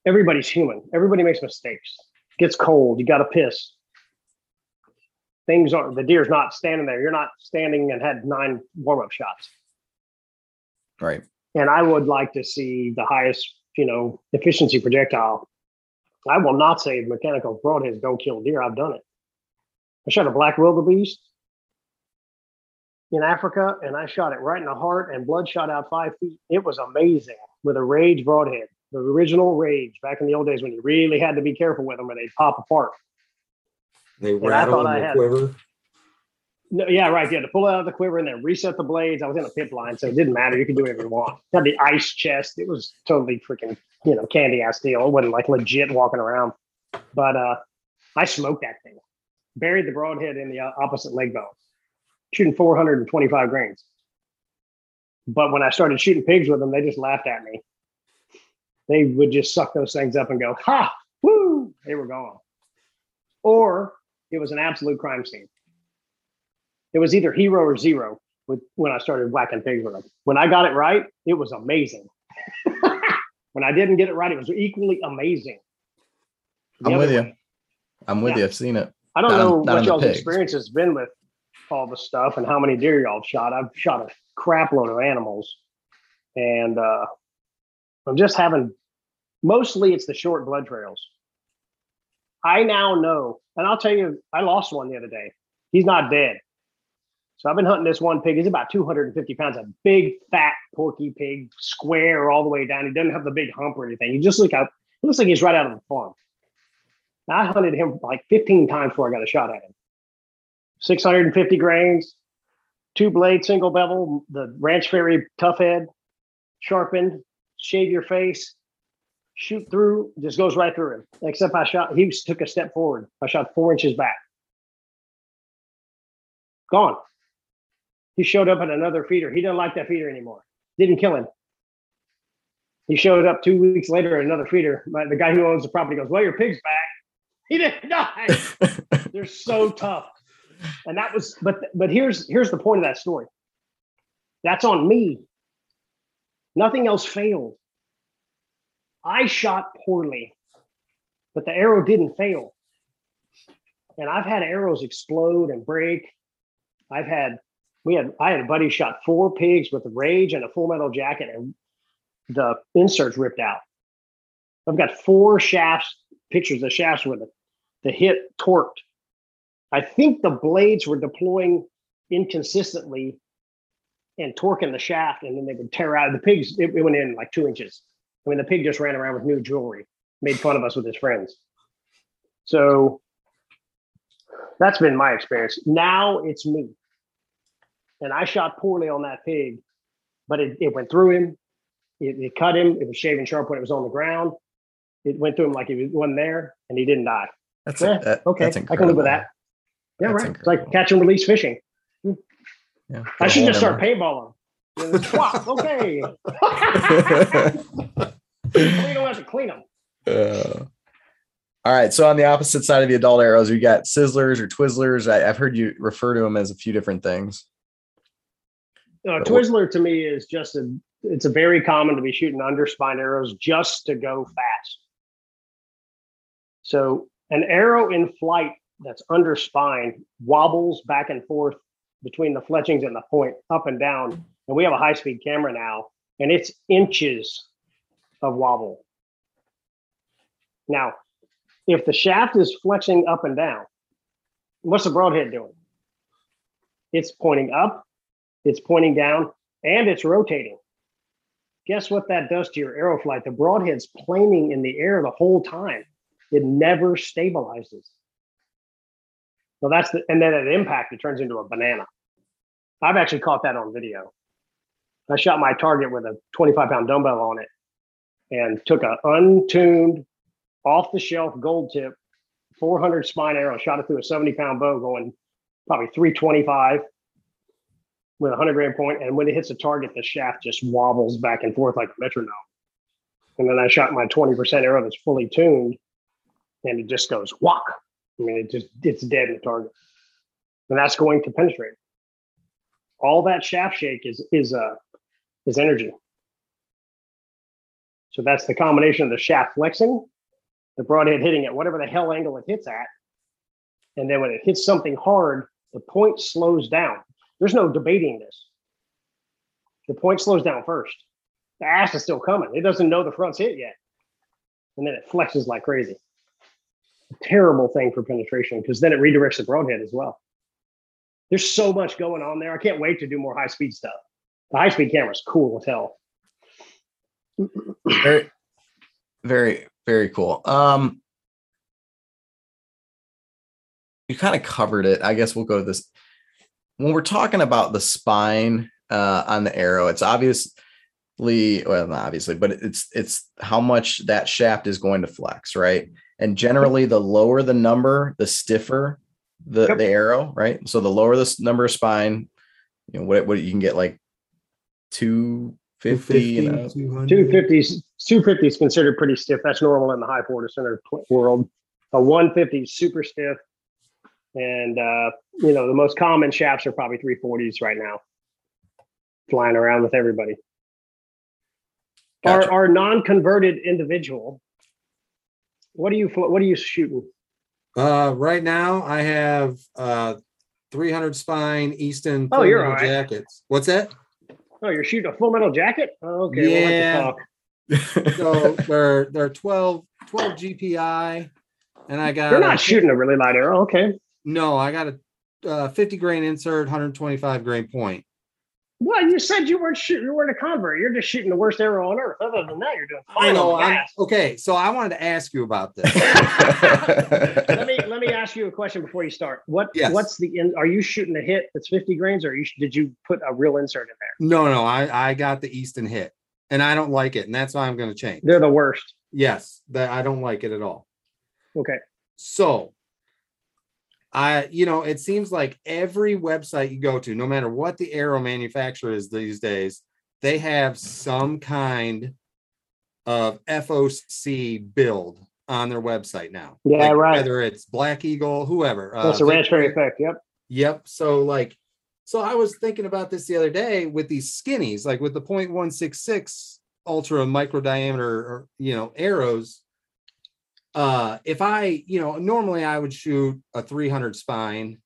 Everybody's human. Everybody makes mistakes. It gets cold. You got to piss. Things aren't, the deer's not standing there. You're not standing and had nine warm-up shots. Right. And I would like to see the highest, you know, efficiency projectile. I will not say mechanical broadheads don't kill deer. I've done it. I shot a black wildebeest in Africa, and I shot it right in the heart, and blood shot out five feet. It was amazing with a Rage broadhead, the original Rage back in the old days when you really had to be careful with them or they'd pop apart. They rattled the quiver. No, yeah, right. You had to pull it out of the quiver and then reset the blades. I was in a pip line, so it didn't matter. You could do whatever you want. Had the ice chest. It was totally freaking, you know, candy ass deal. It wasn't like legit walking around. But uh, I smoked that thing. Buried the broadhead in the opposite leg bone. Shooting four twenty-five grains. But when I started shooting pigs with them, they just laughed at me. They would just suck those things up and go, ha, woo, they were gone. Or it was an absolute crime scene. It was either hero or zero with, when I started whacking pigs with them. When I got it right, it was amazing. When I didn't get it right, it was equally amazing. The I'm with way. you. I'm with yeah. you. I've seen it. I don't not know on, what y'all's experience has been with all the stuff and how many deer y'all shot. I've shot a crap load of animals. And uh, I'm just having, mostly it's the short blood trails. I now know, and I'll tell you, I lost one the other day. He's not dead. So I've been hunting this one pig. He's about two hundred fifty pounds, a big, fat, porky pig, square all the way down. He doesn't have the big hump or anything. He just look out, it looks like he's right out of the farm. I hunted him like fifteen times before I got a shot at him. six hundred fifty grains, two blade, single bevel, the Ranch Fairy tough head, sharpened, shave your face, shoot through, just goes right through him. Except I shot, he took a step forward. I shot four inches back. Gone. He showed up at another feeder. He didn't like that feeder anymore. Didn't kill him. He showed up two weeks later at another feeder. The guy who owns the property goes, well, your pig's back. He didn't die. They're so tough. And that was, but but here's here's the point of that story. That's on me. Nothing else failed. I shot poorly, but the arrow didn't fail. And I've had arrows explode and break. I've had We had I had a buddy shot four pigs with a Rage and a Full Metal Jacket, and the inserts ripped out. I've got four shafts, pictures of the shafts with it. The hip torqued. I think the blades were deploying inconsistently and torquing the shaft, and then they would tear out the pigs. It, it went in like two inches. I mean, the pig just ran around with new jewelry, made fun of us with his friends. So that's been my experience. Now it's me. And I shot poorly on that pig, but it, it went through him. It, it cut him. It was shaving sharp when it was on the ground. It went through him like it wasn't there, and he didn't die. That's yeah. it. That, okay. That's I can live with that. Yeah, that's right. Incredible. It's like catch and release fishing. Yeah, I should just start paintballing. Okay. We don't have to clean them. Uh, all right. So on the opposite side of the adult arrows, we got sizzlers or twizzlers. I, I've heard you refer to them as a few different things. Uh, Twizzler to me is just a, it's a very common to be shooting underspine arrows just to go fast. So an arrow in flight that's underspine wobbles back and forth between the fletchings and the point up and down. And we have a high speed camera now, and it's inches of wobble. Now, if the shaft is flexing up and down, what's the broadhead doing? It's pointing up. It's pointing down, and it's rotating. Guess what that does to your arrow flight? The broadhead's planing in the air the whole time. It never stabilizes. So that's the, and then at impact, it turns into a banana. I've actually caught that on video. I shot my target with a twenty-five pound dumbbell on it and took an untuned, off-the-shelf gold tip, four hundred spine arrow, shot it through a seventy pound bow going probably three twenty-five. With a one hundred gram point, and when it hits a target, the shaft just wobbles back and forth like a metronome. And then I shot my twenty percent arrow that's fully tuned, and it just goes whack. I mean, it just it's dead in the target, and that's going to penetrate. All that shaft shake is is uh is energy. So that's the combination of the shaft flexing, the broadhead hitting at whatever the hell angle it hits at, and then when it hits something hard, the point slows down. There's no debating this. The point slows down first. The ass is still coming. It doesn't know the front's hit yet. And then it flexes like crazy. A terrible thing for penetration, because then it redirects the broadhead as well. There's so much going on there. I can't wait to do more high-speed stuff. The high-speed camera's cool as hell. Very, very, very cool. Um, you kind of covered it. I guess we'll go to this. When we're talking about the spine uh, on the arrow, it's obviously, well, not obviously, but it's it's how much that shaft is going to flex, right? And generally, the lower the number, the stiffer the, yep. the arrow, right? So the lower the number of spine, you know, what, what you can get like two fifty, you know, two fifty is considered pretty stiff. That's normal in the high quarter center world. A one fifty is super stiff. And, uh, you know, the most common shafts are probably three forties right now, flying around with everybody. Gotcha. Our, our non-converted individual, what are you, what are you shooting? Uh, right now I have, uh, three hundred spine Easton. Oh, you're all right. Jackets. What's that? Oh, you're shooting a Full Metal Jacket? Oh, okay. Yeah. We'll have to talk. So they're, they're twelve, twelve G P I, and I got, you're not a, shooting a really light arrow. Okay. No, I got a uh, fifty grain insert, one twenty-five grain point. Well, you said you weren't shooting, you weren't a convert. You're just shooting the worst arrow on earth. Other than that, you're doing fine. I know. I'm, okay, so I wanted to ask you about this. let me let me ask you a question before you start. What yes. what's the in, are you shooting a hit that's fifty grains, or are you, did you put a real insert in there? No, no, I I got the Easton hit, and I don't like it, and that's why I'm going to change. They're the worst. Yes, that I don't like it at all. Okay. So. I, you know, it seems like every website you go to, no matter what the arrow manufacturer is these days, they have some kind of F O C build on their website now. Yeah, like, right. Whether it's Black Eagle, whoever. That's uh, a ranch fairy effect. Yep. Yep. So like, so I was thinking about this the other day with these skinnies, like with the point one six six ultra micro diameter, or, you know, arrows. Uh, if I, you know, normally I would shoot a three hundred spine,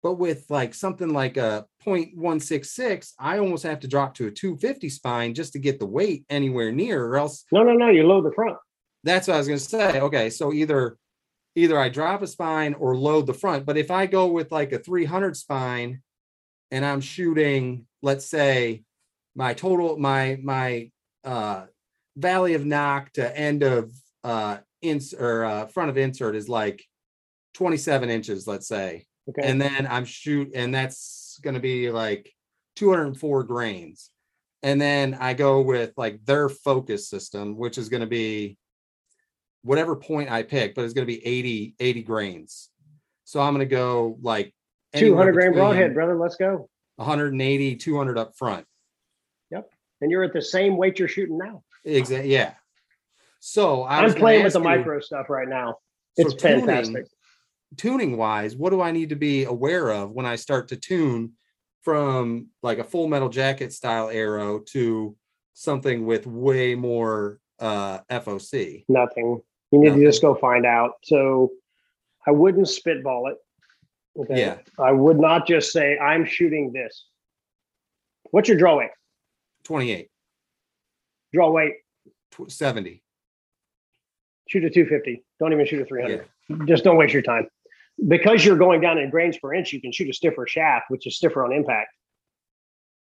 but with like something like a point one six six, I almost have to drop to a two fifty spine just to get the weight anywhere near, or else. No, no, no. You load the front. That's what I was going to say. Okay. So either, either I drop a spine or load the front, but if I go with like a three hundred spine and I'm shooting, let's say my total, my, my, uh, Valley of Knock to end of, uh, ins or uh, front of insert is like twenty-seven inches, let's say. Okay. And then I'm shoot, and that's going to be like two hundred four grains. And then I go with like their focus system, which is going to be whatever point I pick, but it's going to be eighty, eighty grains. So I'm going to go like two hundred grain broadhead, brother. Let's go. one eighty, two hundred up front. Yep. And you're at the same weight you're shooting now. Exactly. Yeah. So I I'm playing with the micro you, stuff right now. It's so tuning, fantastic. Tuning wise, what do I need to be aware of when I start to tune from like a Full Metal Jacket style arrow to something with way more uh, F O C? Nothing. You need Nothing. to just go find out. So I wouldn't spitball it. Okay. Yeah. I would not just say, I'm shooting this. What's your draw weight? twenty-eight. Draw weight? seventy. Shoot a two fifty. Don't even shoot a three hundred. Yeah. Just don't waste your time. Because you're going down in grains per inch, you can shoot a stiffer shaft, which is stiffer on impact.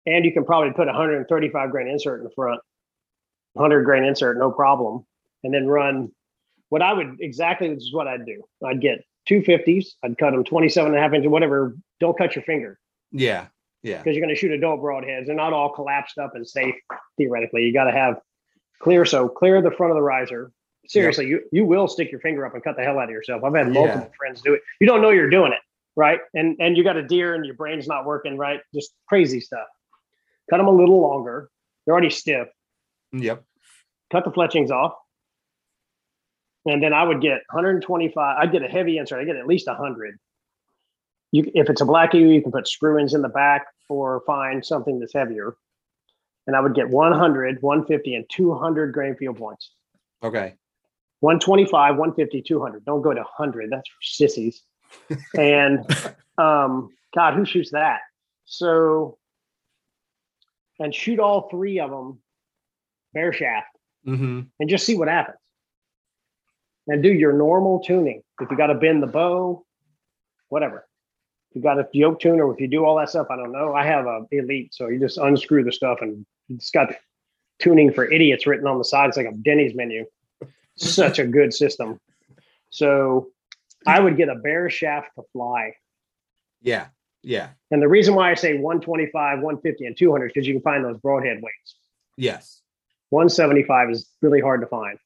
And you can probably put one thirty-five grain insert in the front, one hundred grain insert, no problem. And then run what I would exactly, this is what I'd do. I'd get two fifties. I'd cut them twenty-seven and a half inches, whatever. Don't cut your finger. Yeah. Yeah. Because you're going to shoot adult broadheads. They're not all collapsed up and safe, theoretically. You got to have clear. So clear the front of the riser. Seriously, yep. you, you will stick your finger up and cut the hell out of yourself. I've had multiple yeah. friends do it. You don't know you're doing it, right? And and you got a deer and your brain's not working, right? Just crazy stuff. Cut them a little longer. They're already stiff. Yep. Cut the fletchings off. And then I would get one twenty-five. I'd get a heavy insert. I'd get at least one hundred. You, if it's a Black Eagle, you can put screw-ins in the back or find something that's heavier. And I would get one hundred, one fifty, and two hundred grain field points. Okay. one twenty-five, one fifty, two hundred. Don't go to one hundred. That's for sissies. And, um, God, who shoots that? So, and shoot all three of them bare shaft mm-hmm. and just see what happens. And do your normal tuning. If you got to bend the bow, whatever. If you got a yoke tune or if you do all that stuff, I don't know. I have a Elite, so you just unscrew the stuff and it's got tuning for idiots written on the side. It's like a Denny's menu. Such a good system. So I would get a bare shaft to fly. Yeah, yeah. And the reason why I say one twenty-five, one fifty, and two hundred is because you can find those broadhead weights. Yes. one seventy-five is really hard to find.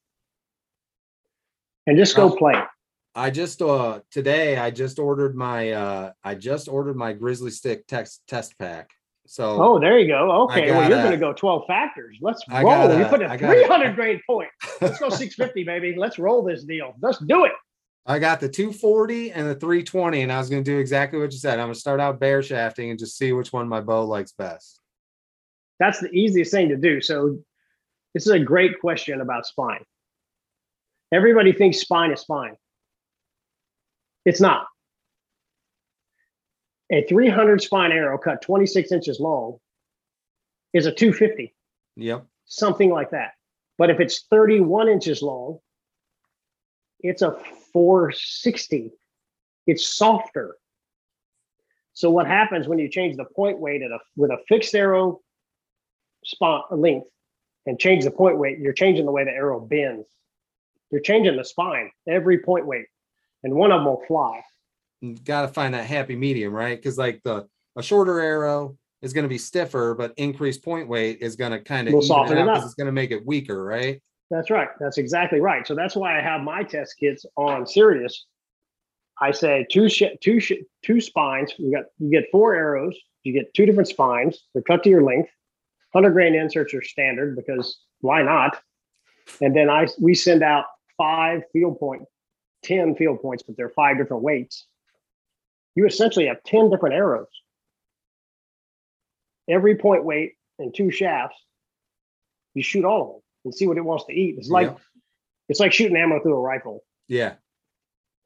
And just go play. Uh, I just uh today I just ordered my uh I just ordered my Grizzly Stick text test pack. So oh, there you go. Okay, well you're a, gonna go twelve factors. Let's I roll. You put a three hundred grade point. Let's go six fifty, baby. Let's roll this deal. Let's do it. I got the two forty and the three twenty, and I was gonna do exactly what you said. I'm gonna start out bear shafting and just see which one my bow likes best. That's the easiest thing to do. So this is a great question about spine. Everybody thinks spine is spine. It's not. A three hundred spine arrow cut twenty-six inches long is a two fifty. Yep. Something like that. But if it's thirty-one inches long, it's a four sixty. It's softer. So what happens when you change the point weight at a, with a fixed arrow spot length and change the point weight, you're changing the way the arrow bends. You're changing the spine, every point weight, and one of them will fly. You got to find that happy medium, right? Because like the a shorter arrow is going to be stiffer, but increased point weight is going to kind of soften it up. It's going to make it weaker, right? That's right. That's exactly right. So that's why I have my test kits on Sirius. I say two sh- two sh- two spines. You got you get four arrows. You get two different spines. They're cut to your length. one hundred grain inserts are standard because why not? And then I we send out five field point, ten field points, but they're five different weights. You essentially have ten different arrows. Every point weight and two shafts, you shoot all of them and see what it wants to eat. It's like, yeah. it's like shooting ammo through a rifle. Yeah.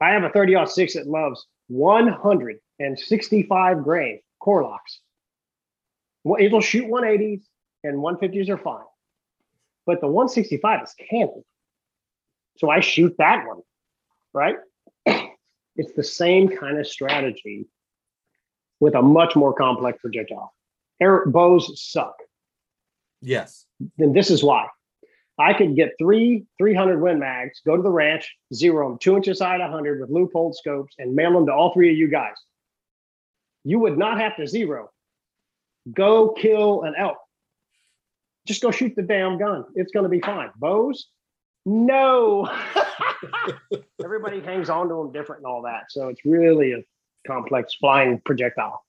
I have a thirty aught six that loves one sixty-five grain core locks. It'll shoot one eighties and one fifties are fine. But the one sixty-five is candy. So I shoot that one, right? It's the same kind of strategy with a much more complex projectile. Air bows suck. Yes. Then this is why. I could get three three hundred Win Mags, go to the ranch, zero them, two inches high to one hundred with Leupold scopes, and mail them to all three of you guys. You would not have to zero. Go kill an elk. Just go shoot the damn gun. It's going to be fine. Bows, no. Everybody hangs on to them different and all that. So it's really a complex flying projectile.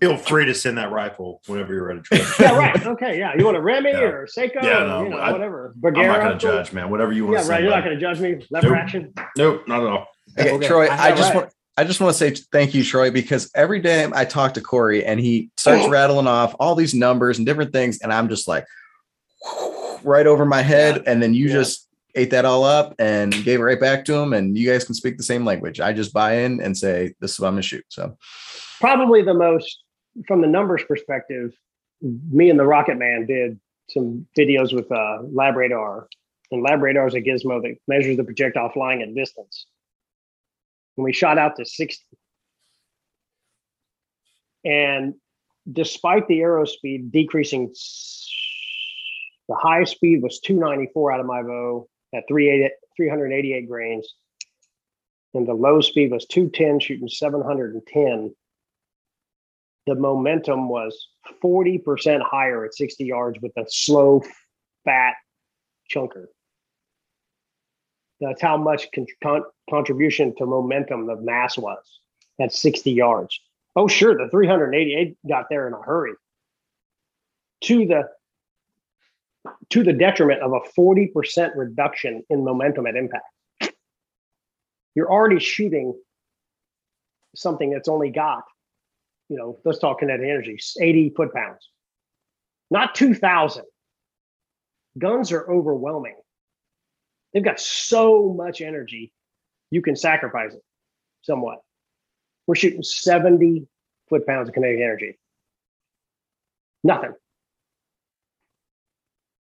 Feel free to send that rifle whenever you're ready. Yeah, right. Okay, yeah. You want a Remy yeah. or Seiko? Yeah, no, you know, I, whatever. Bagheera, I'm not going to judge, man. Whatever you want yeah, to send. Yeah, right. You're not going to judge me. Lever nope. action? Nope, not at all. Okay, okay. Troy, I, I just right. want I just want to say thank you, Troy, because every day I talk to Corey and he starts oh. rattling off all these numbers and different things, and I'm just like, whoo, right over my head, yeah. and then you yeah. just ate that all up and gave it right back to him, and you guys can speak the same language. I just buy in and say, this is what I'm going to shoot, so... Probably the most, from the numbers perspective, me and the Rocket Man did some videos with uh, LabRadar. And LabRadar is a gizmo that measures the projectile flying at distance. And we shot out to sixty. And despite the arrow speed decreasing, the high speed was two ninety-four out of my bow at three hundred eighty-eight grains. And the low speed was two ten shooting seven hundred ten. The momentum was forty percent higher at sixty yards with a slow, fat chunker. That's how much con- con- contribution to momentum the mass was at sixty yards. Oh, sure, the three hundred eighty-eight got there in a hurry. To the, to the detriment of a forty percent reduction in momentum at impact. You're already shooting something that's only got, you know, let's talk kinetic energy, eighty foot-pounds, not two thousand. Guns are overwhelming. They've got so much energy, you can sacrifice it somewhat. We're shooting seventy foot-pounds of kinetic energy. Nothing.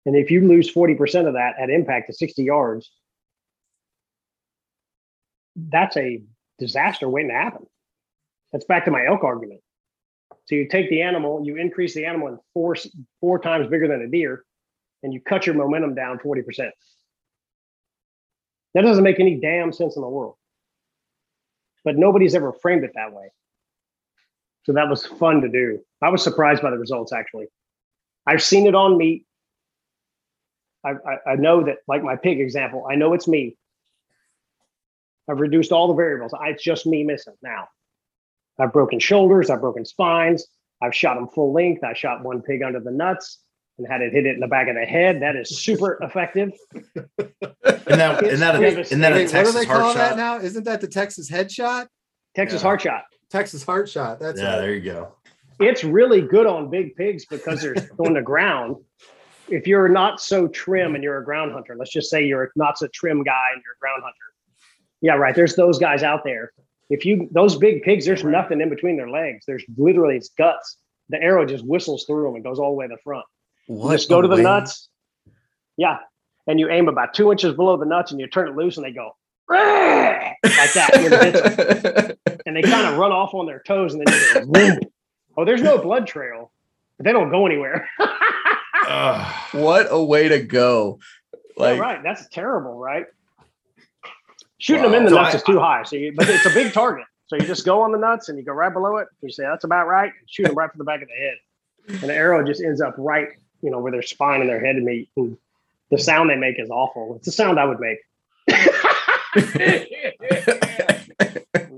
And if you lose forty percent of that at impact to sixty yards, that's a disaster waiting to happen. That's back to my elk argument. So you take the animal, you increase the animal in four, four times bigger than a deer, and you cut your momentum down forty percent. That doesn't make any damn sense in the world. But nobody's ever framed it that way. So that was fun to do. I was surprised by the results, actually. I've seen it on meat. I, I, I know that, like my pig example, I know it's me. I've reduced all the variables. I, it's just me missing now. I've broken shoulders, I've broken spines, I've shot them full length, I shot one pig under the nuts and had it hit it in the back of the head. That is super effective. And that, and that, a, and that a Texas heart shot. What do they call that now? Isn't that the Texas head shot? Texas yeah. heart shot. Texas heart shot, that's yeah, it. There you go. It's really good on big pigs because they're on the ground. If you're not so trim and you're a ground hunter, let's just say you're not so trim guy and you're a ground hunter. Yeah, right, there's those guys out there. If you, those big pigs, there's right. nothing in between their legs. There's literally, it's guts. The arrow just whistles through them and goes all the way to the front. What you just go to the way? nuts. Yeah. And you aim about two inches below the nuts and you turn it loose and they go like that. And they kind of run off on their toes and then you go, whoop. Oh, there's no blood trail, but they don't go anywhere. uh, what a way to go. Like, yeah, right. That's terrible, right? Shooting wow. them in the so nuts I, is too high, so you, but it's a big target. So you just go on the nuts and you go right below it. You say, that's about right. And shoot them right for the back of the head. And the arrow just ends up right, you know, where their spine and their head meet. And the sound they make is awful. It's the sound I would make. And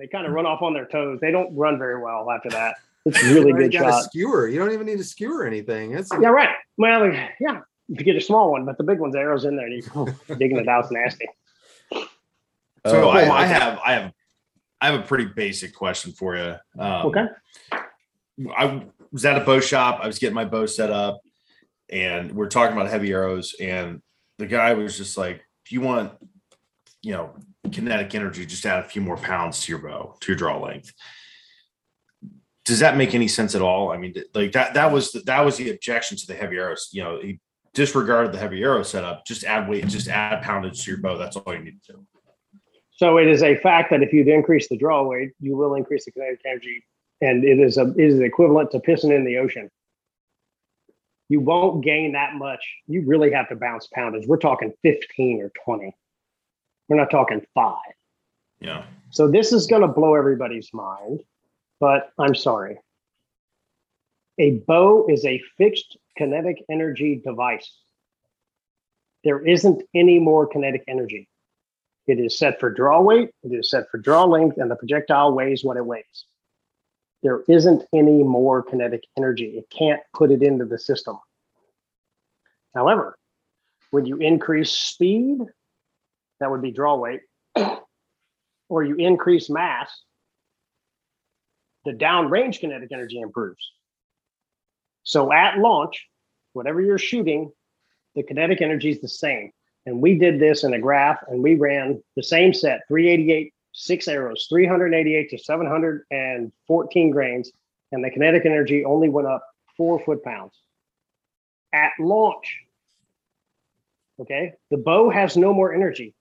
they kind of run off on their toes. They don't run very well after that. It's really you good got shot. A skewer. You don't even need to skewer anything. That's a- yeah, right. Well, yeah, if you get a small one, but the big ones, the arrow's in there and you're digging it out. It's nasty. So oh, I, I have, I have, I have a pretty basic question for you. Um, okay. I was at a bow shop. I was getting my bow set up and we're talking about heavy arrows. And the guy was just like, do you want, you know, kinetic energy, just add a few more pounds to your bow, to your draw length. Does that make any sense at all? I mean, like that, that was, the, that was the objection to the heavy arrows. You know, he disregarded the heavy arrow setup, just add weight, just add poundage to your bow. That's all you need to do. So it is a fact that if you increase the draw weight, you will increase the kinetic energy, and it is a it is equivalent to pissing in the ocean. You won't gain that much. You really have to bounce poundage. We're talking fifteen or twenty. We're not talking five. Yeah. So this is going to blow everybody's mind, but I'm sorry. A bow is a fixed kinetic energy device. there isn't any more kinetic energy. It is set for draw weight, it is set for draw length, and the projectile weighs what it weighs. There isn't any more kinetic energy. It can't put it into the system. However, when you increase speed, that would be draw weight, or you increase mass, the downrange kinetic energy improves. So at launch, whatever you're shooting, the kinetic energy is the same. And we did this in a graph, and we ran the same set, three eighty-eight, six arrows, three eighty-eight to seven hundred fourteen grains, and the kinetic energy only went up four foot-pounds. At launch, okay, the bow has no more energy.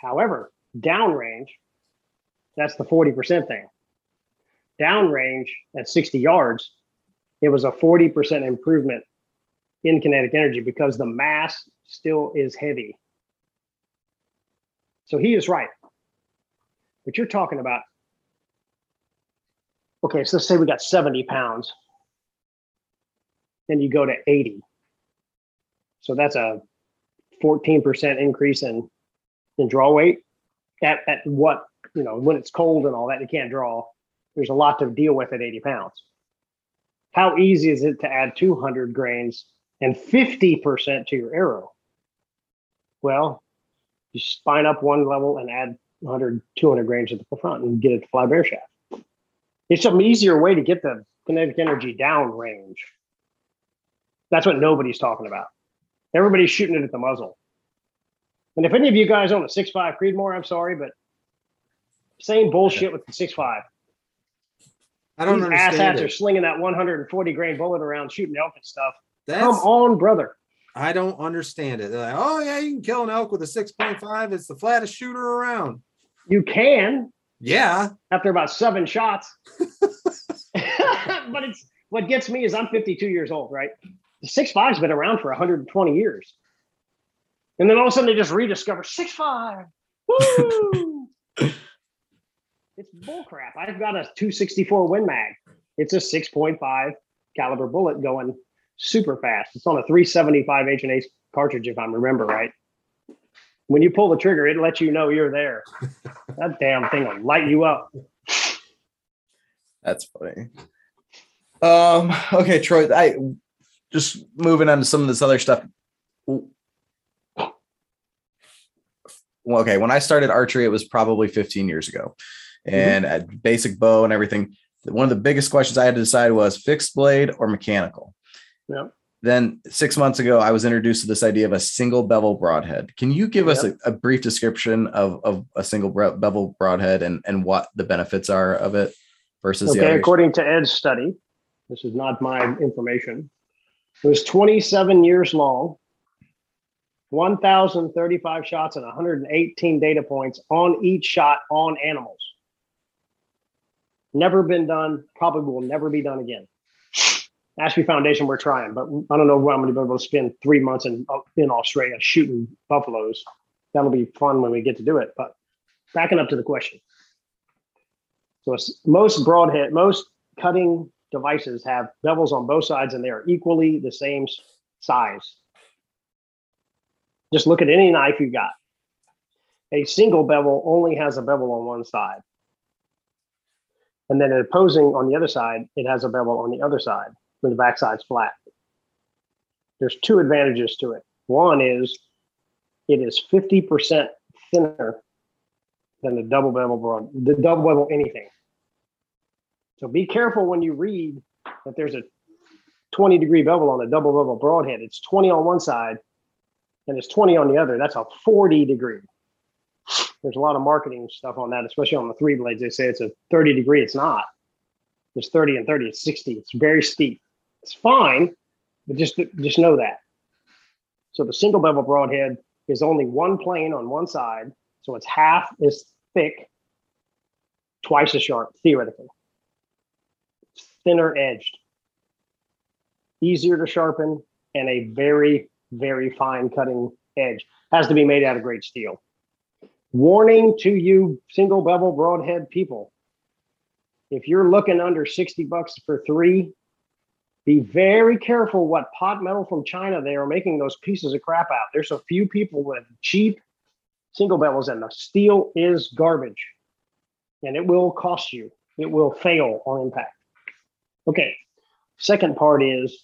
However, downrange, that's the forty percent thing. Downrange at sixty yards, it was a forty percent improvement in kinetic energy because the mass still is heavy. So he is right. But you're talking about, okay, so let's say we got seventy pounds and you go to eighty. So that's a fourteen percent increase in, in draw weight. At, at what, you know, when it's cold and all that, you can't draw. There's a lot to deal with at eighty pounds. How easy is it to add two hundred grains and fifty percent to your arrow? Well, you spine up one level and add one hundred, two hundred grains at the front and get it to fly bear shaft. It's an easier way to get the kinetic energy down range. That's what nobody's talking about. Everybody's shooting it at the muzzle. And if any of you guys own a six point five Creedmoor, I'm sorry, but same bullshit with the six point five. I don't These understand. Asshats are slinging that one hundred forty grain bullet around, shooting elk and stuff. That's, Come on, brother. I don't understand it. They're like, oh yeah, you can kill an elk with a six point five. It's the flattest shooter around. You can. Yeah. After about seven shots. But it's what gets me is I'm fifty-two years old, right? The six point five's been around for one hundred twenty years. And then all of a sudden they just rediscover six point five. Woo! It's bullcrap. I've got a two sixty-four Win Mag. It's a six point five caliber bullet going super fast. It's on a three seventy-five H and H cartridge, if I remember right. When you pull the trigger, it lets you know you're there. That damn thing will light you up. That's funny. Um, okay, Troy, I just moving on to some of this other stuff. Okay, when I started archery, it was probably fifteen years ago. And mm-hmm. at basic bow and everything, one of the biggest questions I had to decide was fixed blade or mechanical. Yep. Then six months ago, I was introduced to this idea of a single bevel broadhead. Can you give yep. us a, a brief description of, of a single bevel broadhead and, and what the benefits are of it versus okay, the other? According to Ed's study, this is not my information, it was twenty-seven years long, one thousand thirty-five shots and one hundred eighteen data points on each shot on animals. Never been done, probably will never be done again. Ashby Foundation, we're trying, but I don't know when I'm going to be able to spend three months in, in Australia shooting buffaloes. That'll be fun when we get to do it. But backing up to the question. So most broadhead, most cutting devices have bevels on both sides and they are equally the same size. Just look at any knife you got. A single bevel only has a bevel on one side. And then an opposing on the other side, it has a bevel on the other side when the backside's flat. There's two advantages to it. One is it is fifty percent thinner than the double bevel broad, the double bevel anything. So be careful when you read that there's a twenty degree bevel on a double bevel broadhead. It's twenty on one side. And it's twenty on the other. That's a forty degree. There's a lot of marketing stuff on that, especially on the three blades. They say it's a thirty degree. It's not. It's thirty and thirty. It's sixty. It's very steep. It's fine, but just, just know that. So the single bevel broadhead is only one plane on one side. So it's half as thick, twice as sharp, theoretically. It's thinner edged. Easier to sharpen and a very very fine cutting edge. Has to be made out of great steel. Warning to you single bevel broadhead people. If you're looking under sixty bucks for three, Be very careful what pot metal from China they are making those pieces of crap out. There's a few people with cheap single bellows, and the steel is garbage. And it will cost you. It will fail on impact. Okay. Second part is,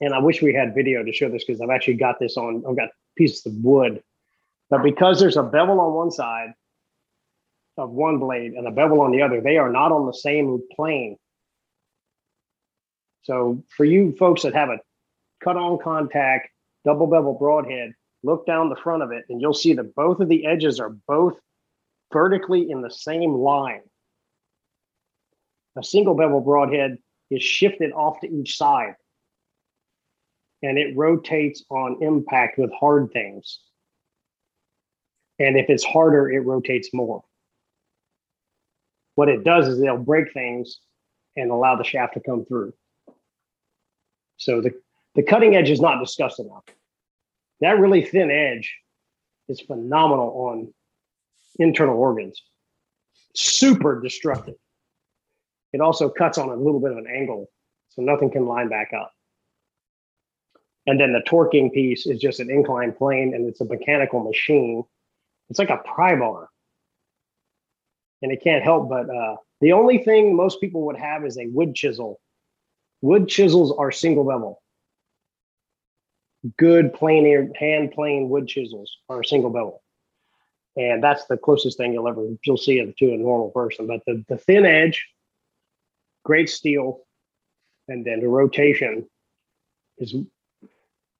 and I wish we had video to show this because I've actually got this on, I've got pieces of wood. But because there's a bevel on one side of one blade and a bevel on the other, they are not on the same plane. So for you folks that have a cut-on contact, double bevel broadhead, look down the front of it and you'll see that both of the edges are both vertically in the same line. A single bevel broadhead is shifted off to each side and it rotates on impact with hard things. And if it's harder, it rotates more. What it does is they'll break things and allow the shaft to come through. So the, the cutting edge is not discussed enough. That really thin edge is phenomenal on internal organs. Super destructive. It also cuts on a little bit of an angle, so nothing can line back up. And then the torquing piece is just an inclined plane, and it's a mechanical machine. It's like a pry bar. And it can't help but, uh, the only thing most people would have is a wood chisel. Wood chisels are single bevel. Good plain hand plane wood chisels are single bevel. And that's the closest thing you'll ever, you'll see it to a normal person. But the, the thin edge, great steel, and then the rotation is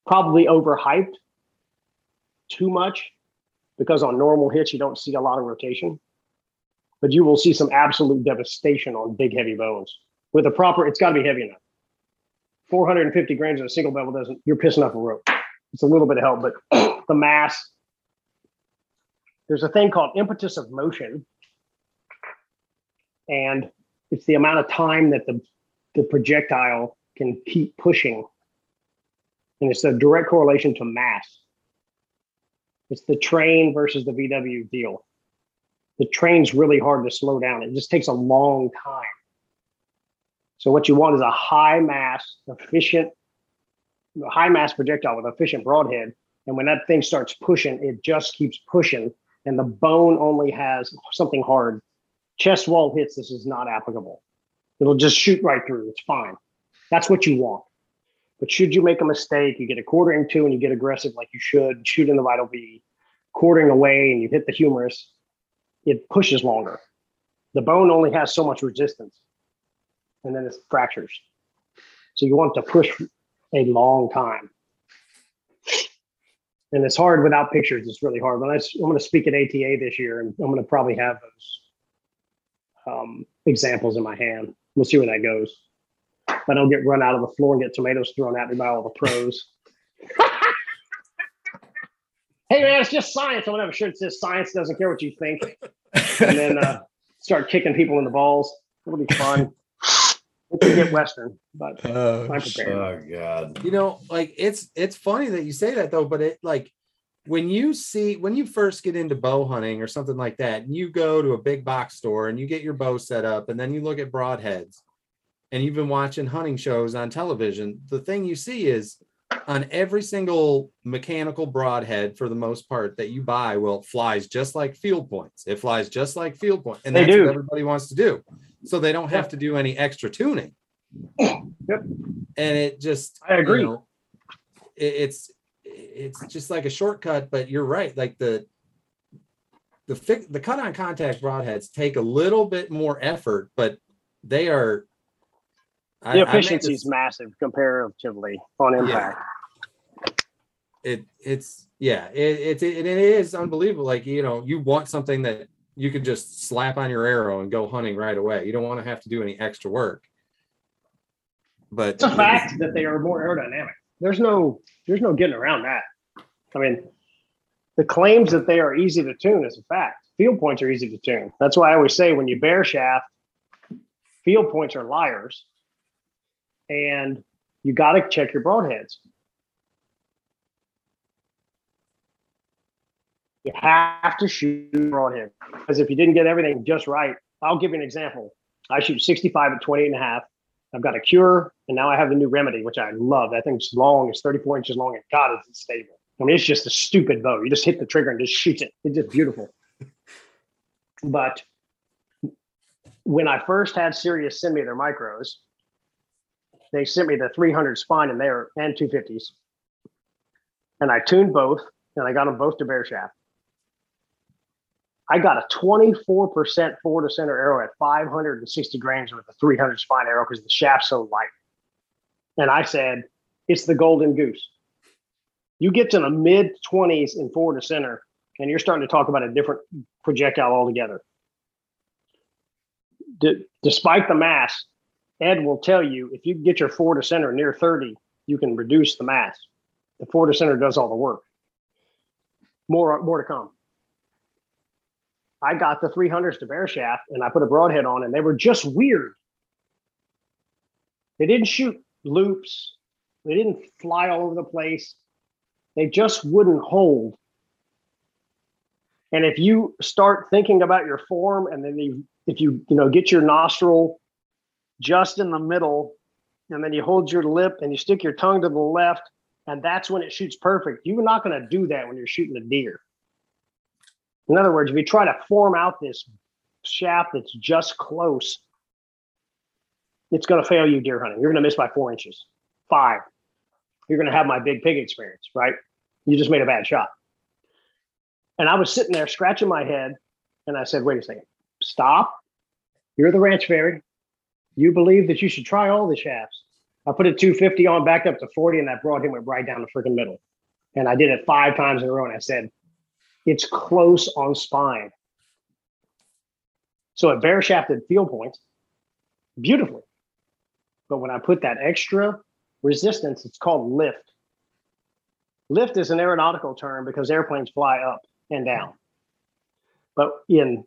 probably overhyped too much because on normal hits, you don't see a lot of rotation. But you will see some absolute devastation on big, heavy bones. With a proper, it's got to be heavy enough. four hundred fifty grams in a single bevel doesn't, you're pissing off a rope. It's a little bit of help, but the mass. There's a thing called impetus of motion. And it's the amount of time that the, the projectile can keep pushing. And it's a direct correlation to mass. It's the train versus the V W deal. The train's really hard to slow down. It just takes a long time. So what you want is a high mass, efficient, high mass projectile with efficient broadhead. And when that thing starts pushing, it just keeps pushing. And the bone only has something hard. Chest wall hits, this is not applicable. It'll just shoot right through. It's fine. That's what you want. But should you make a mistake, you get a quartering to and you get aggressive like you should, shoot in the vital V, quartering away and you hit the humerus, it pushes longer. The bone only has so much resistance. And then it fractures. So you want to push a long time. And it's hard without pictures. It's really hard. But I, I'm going to speak at A T A this year, and I'm going to probably have those um, examples in my hand. We'll see where that goes. But I'll get run out of the floor and get tomatoes thrown at me by all the pros. Hey, man, it's just science. I'm going to have a shirt that says science doesn't care what you think. And then uh, start kicking people in the balls. It'll be fun. To get Western, but oh, I'm prepared. Oh God! You know, like it's it's funny that you say that though, but it like when you see when you first get into bow hunting or something like that, and you go to a big box store and you get your bow set up, and then you look at broadheads, and you've been watching hunting shows on television. The thing you see is on every single mechanical broadhead, for the most part, that you buy, well, it flies just like field points. It flies just like field points, and they that's do. What everybody wants to do. So they don't have to do any extra tuning. Yep. And it just, I agree. You know, it, it's, it's just like a shortcut, but you're right. Like the, the, fi- the cut on contact broadheads take a little bit more effort, but they are. I, the efficiency is massive comparatively on impact. Yeah. It it's, yeah, it, it, it, it is unbelievable. Like, you know, you want something that you can just slap on your arrow and go hunting right away. You don't want to have to do any extra work. But it's a fact that they are more aerodynamic. There's no, there's no getting around that. I mean, the claims that they are easy to tune is a fact. Field points are easy to tune. That's why I always say when you bear shaft, field points are liars. And you got to check your broadheads. You have to shoot broadhead because if you didn't get everything just right, I'll give you an example. I shoot sixty-five at twenty and a half. I've got a Cure, and now I have the new Remedy, which I love. That thing's long. It's thirty-four inches long, and God, is it stable. I mean, it's just a stupid bow. You just hit the trigger and just shoot it. It's just beautiful. But when I first had Sirius send me their micros, they sent me the three hundred spine and there and two fifties. And I tuned both, and I got them both to bear shaft. I got a twenty-four percent forward to center arrow at five hundred sixty grains with a three hundred spine arrow because the shaft's so light. And I said, it's the golden goose. You get to the mid twenties in forward to center, and you're starting to talk about a different projectile altogether. D- despite the mass, Ed will tell you, if you get your forward to center near thirty, you can reduce the mass. The forward to center does all the work. More, more to come. I got the three hundreds to bear shaft, and I put a broadhead on, and they were just weird. They didn't shoot loops. They didn't fly all over the place. They just wouldn't hold. And if you start thinking about your form, and then you, if you, you know, get your nostril just in the middle, and then you hold your lip and you stick your tongue to the left, and that's when it shoots perfect. You're not going to do that when you're shooting a deer. In other words, if you try to form out this shaft that's just close, it's going to fail you deer hunting. You're going to miss by four inches, five. You're going to have my big pig experience, right? You just made a bad shot. And I was sitting there scratching my head, and I said, wait a second, stop. You're the ranch fairy. You believe that you should try all the shafts. I put a two fifty on back up to forty, and that broadhead went right down the freaking middle. And I did it five times in a row, and I said, it's close on spine. So it bear shafted field points beautifully. But when I put that extra resistance, it's called lift. Lift is an aeronautical term because airplanes fly up and down. But in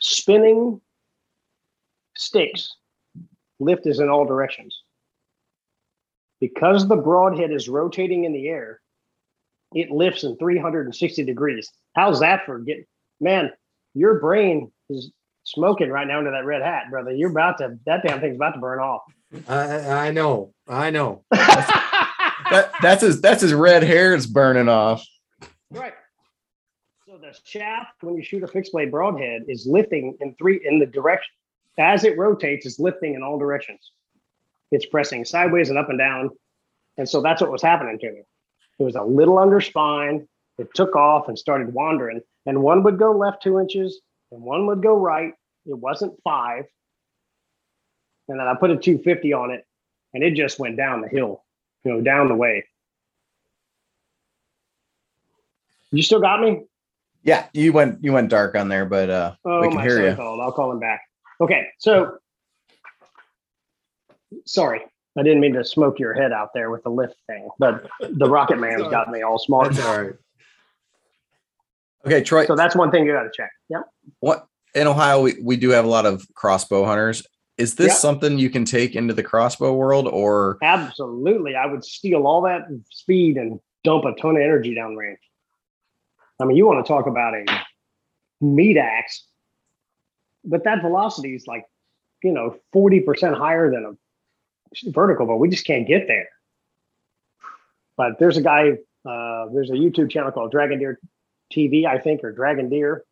spinning sticks, lift is in all directions. Because the broadhead is rotating in the air, it lifts in three hundred sixty degrees. How's that for getting, man, your brain is smoking right now under that red hat, brother. You're about to, that damn thing's about to burn off. I, I know. I know. That's, that, that's his, that's his red hair is burning off. Right. So the shaft, when you shoot a fixed blade broadhead, is lifting in three, in the direction, as it rotates, it's lifting in all directions. It's pressing sideways and up and down. And so that's what was happening to me. It was a little under spine. It took off and started wandering. And one would go left two inches and one would go right. It wasn't five. And then I put a two fifty on it, and it just went down the hill, you know, down the way. You still got me? Yeah, you went you went dark on there, but uh, oh, we can hear you. Called. I'll call him back. Okay, so sorry. I didn't mean to smoke your head out there with the lift thing, but the Rocket Man's got me all smart. Sorry. Okay, Troy. So that's one thing you got to check. Yeah. What in Ohio, we, we do have a lot of crossbow hunters. Is this yep. something you can take into the crossbow world, or? Absolutely. I would steal all that speed and dump a ton of energy downrange. I mean, you want to talk about a meat axe, but that velocity is like, you know, forty percent higher than a vertical, but we just can't get there. But there's a guy, uh, there's a YouTube channel called Dragon Deer T V, I think, or Dragon Deer.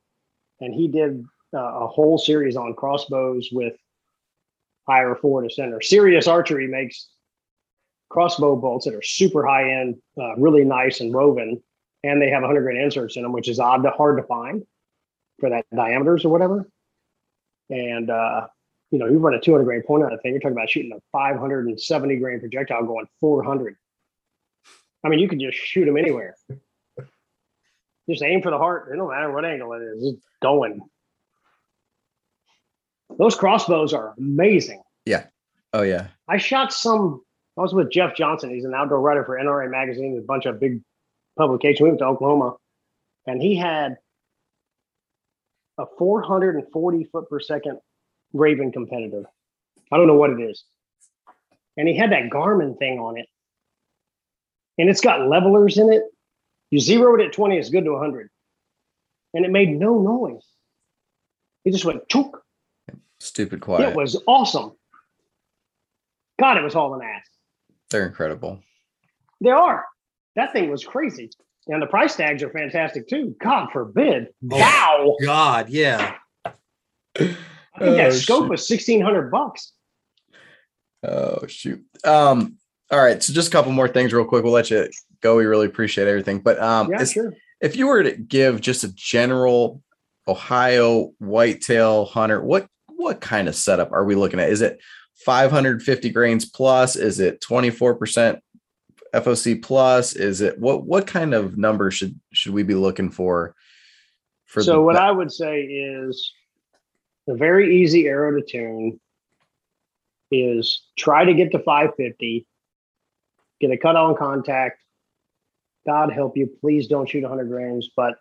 And he did uh, a whole series on crossbows with higher forward to center. Sirius Archery makes crossbow bolts that are super high end, uh, really nice and woven. And they have one hundred grain inserts in them, which is odd to hard to find for that diameters or whatever. And, uh, you know, you run a two hundred grain point out of thing, you're talking about shooting a five hundred seventy grain projectile going four hundred. I mean, you could just shoot them anywhere. Just aim for the heart. It don't matter what angle it is. It's going. Those crossbows are amazing. Yeah. Oh, yeah. I shot some. I was with Jeff Johnson. He's an outdoor writer for N R A Magazine, a bunch of big publications. We went to Oklahoma, and he had a four hundred forty foot per second Raven competitor. I don't know what it is. And he had that Garmin thing on it. And it's got levelers in it. You zero it at twenty, it's good to one hundred. And it made no noise. It just went chook. Stupid quiet. It was awesome. God, it was hauling ass. They're incredible. They are. That thing was crazy. And the price tags are fantastic too. God forbid. Oh, wow. God, yeah. I think oh, that scope shoot. was sixteen hundred bucks. Oh shoot. Um, all right. So just a couple more things real quick. We'll let you go. We really appreciate everything. But um yeah, if, sure. if you were to give just a general Ohio whitetail hunter, what what kind of setup are we looking at? Is it five hundred fifty grains plus? Is it twenty-four percent F O C plus? Is it what what kind of number should should we be looking for? For so the, what I would say is a very easy arrow to tune is try to get to five fifty, get a cut on contact. God help you, please don't shoot one hundred grains, but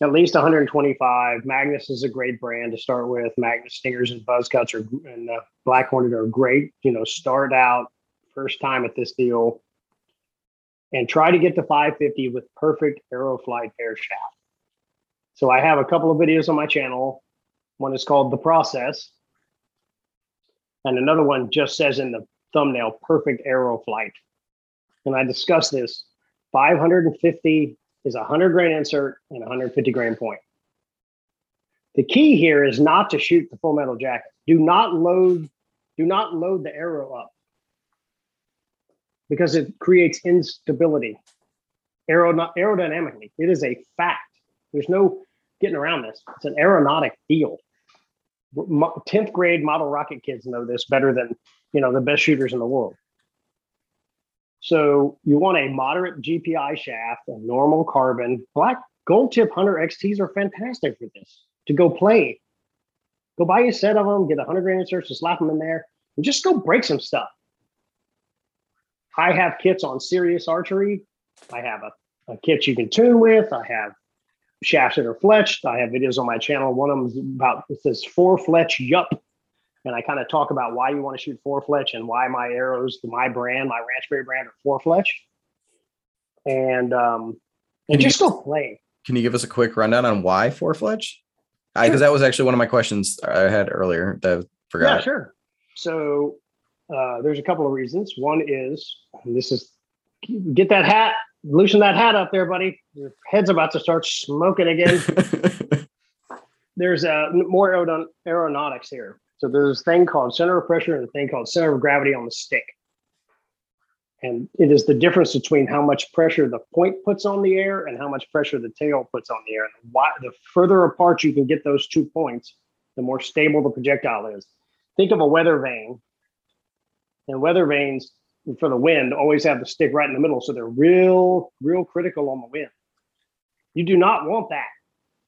at least one hundred twenty-five. Magnus is a great brand to start with. Magnus stingers and buzz cuts are, and uh, black hornet are great. You know, start out first time at this deal and try to get to five fifty with perfect arrow flight air shaft. So I have a couple of videos on my channel. One is called The Process. And another one just says in the thumbnail, perfect arrow flight. And I discuss this. five hundred fifty is a one hundred grain insert and one hundred fifty grain point. The key here is not to shoot the full metal jacket. Do not load, do not load the arrow up, because it creates instability Aero, aerodynamically. It is a fact. There's no getting around this. It's an aeronautic field. tenth grade model rocket kids know this better than, you know, the best shooters in the world. So you want a moderate G P I shaft, a normal carbon. Black Gold Tip Hunter X Ts are fantastic for this. To go play, go buy a set of them, get a one hundred grain inserts and slap them in there, and just go break some stuff. I have kits on Sirius Archery. I have a, a kit you can tune with. I have shafts that are fletched. I have videos on my channel. One of them is about, it says four fletch, yup. And I kind of talk about why you want to shoot four fletch and why my arrows, my brand, my Ranchberry brand are four fletch. And, um, and just go play. Can you give us a quick rundown on why four fletch? Because sure. that was actually one of my questions I had earlier that I forgot. Yeah, sure. So Uh, there's a couple of reasons. One is, and this is, get that hat, loosen that hat up there, buddy. Your head's about to start smoking again. There's uh, more aer- aeronautics here. So there's this thing called center of pressure and a thing called center of gravity on the stick. And it is the difference between how much pressure the point puts on the air and how much pressure the tail puts on the air. And why, the further apart you can get those two points, the more stable the projectile is. Think of a weather vane. And weather vanes for the wind always have the stick right in the middle. So they're real, real critical on the wind. You do not want that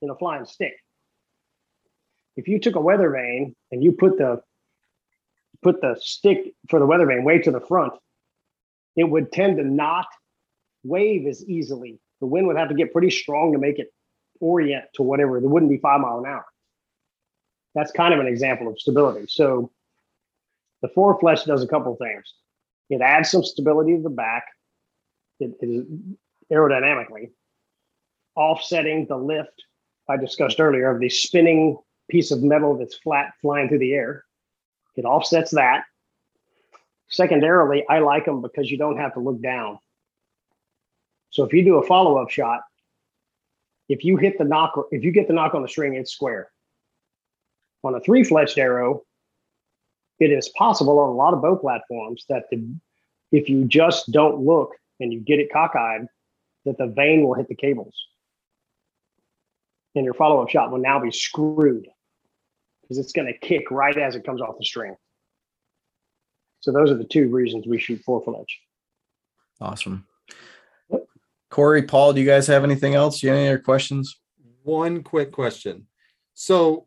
in a flying stick. If you took a weather vane and you put the put the stick for the weather vane way to the front, it would tend to not wave as easily. The wind would have to get pretty strong to make it orient to whatever. It wouldn't be five miles an hour. That's kind of an example of stability. So the four fletch does a couple things. It adds some stability to the back. It, it is aerodynamically offsetting the lift I discussed earlier of the spinning piece of metal that's flat flying through the air. It offsets that. Secondarily, I like them because you don't have to look down. So if you do a follow-up shot, if you hit the knock, if you get the knock on the string, it's square. On a three-fletched arrow, it is possible on a lot of bow platforms that the, if you just don't look and you get it cockeyed, that the vane will hit the cables. And your follow-up shot will now be screwed because it's going to kick right as it comes off the string. So those are the two reasons we shoot four fletch. Awesome. Corey, Paul, do you guys have anything else? Do you have any other questions? One quick question. So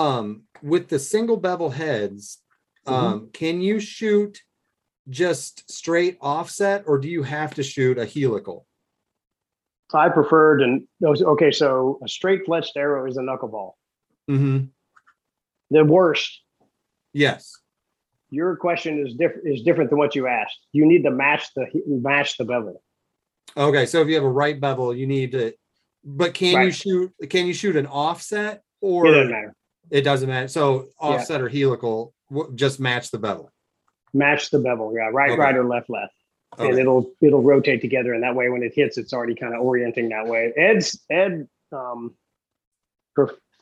um, with the single bevel heads, Um, mm-hmm. can you shoot just straight offset, or do you have to shoot a helical? I preferred, and okay, so a straight fletched arrow is a knuckleball. Mm-hmm. The worst. Yes. Your question is different. Is different than what you asked. You need to match the match the bevel. Okay, so if you have a right bevel, you need to. But can right. you shoot? Can you shoot an offset? Or it doesn't matter. It doesn't matter. So offset yeah. or helical. Just match the bevel. match the bevel. Yeah, right, okay. right, or left, left. Okay. And it'll it'll rotate together, and that way when it hits, it's already kind of orienting that way. Ed's Ed um,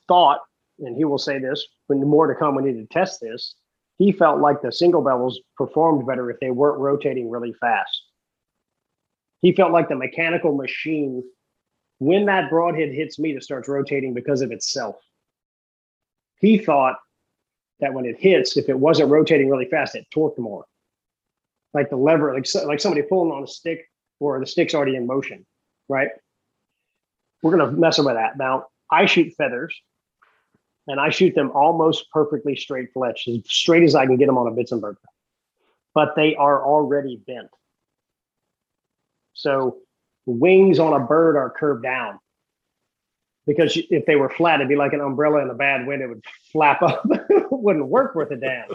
thought, and he will say this when more to come, we need to test this. He felt like the single bevels performed better if they weren't rotating really fast. He felt like the mechanical machine, when that broadhead hits meat, it starts rotating because of itself. He thought that when it hits, if it wasn't rotating really fast, it torqued more. Like the lever, like, like somebody pulling on a stick, or the stick's already in motion, right? We're gonna mess with that. Now, I shoot feathers, and I shoot them almost perfectly straight fletched, as straight as I can get them on a Bitzenberger. But they are already bent. So wings on a bird are curved down, because if they were flat, it'd be like an umbrella in a bad wind. It would flap up. It wouldn't work worth a damn.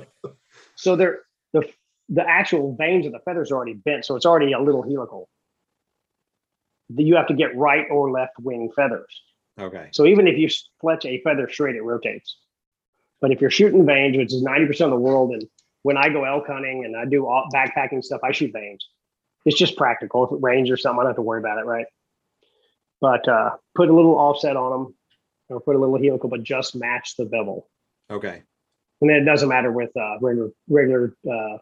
So they're, the the actual veins of the feathers are already bent, so it's already a little helical. You have to get right or left wing feathers. Okay. So even if you fletch a feather straight, it rotates. But if you're shooting veins, which is ninety percent of the world, and when I go elk hunting and I do all backpacking stuff, I shoot veins. It's just practical. If it rains or something, I don't have to worry about it, right? But uh, put a little offset on them, or put a little helical, but just match the bevel. Okay. And then it doesn't matter with uh, regular regular uh,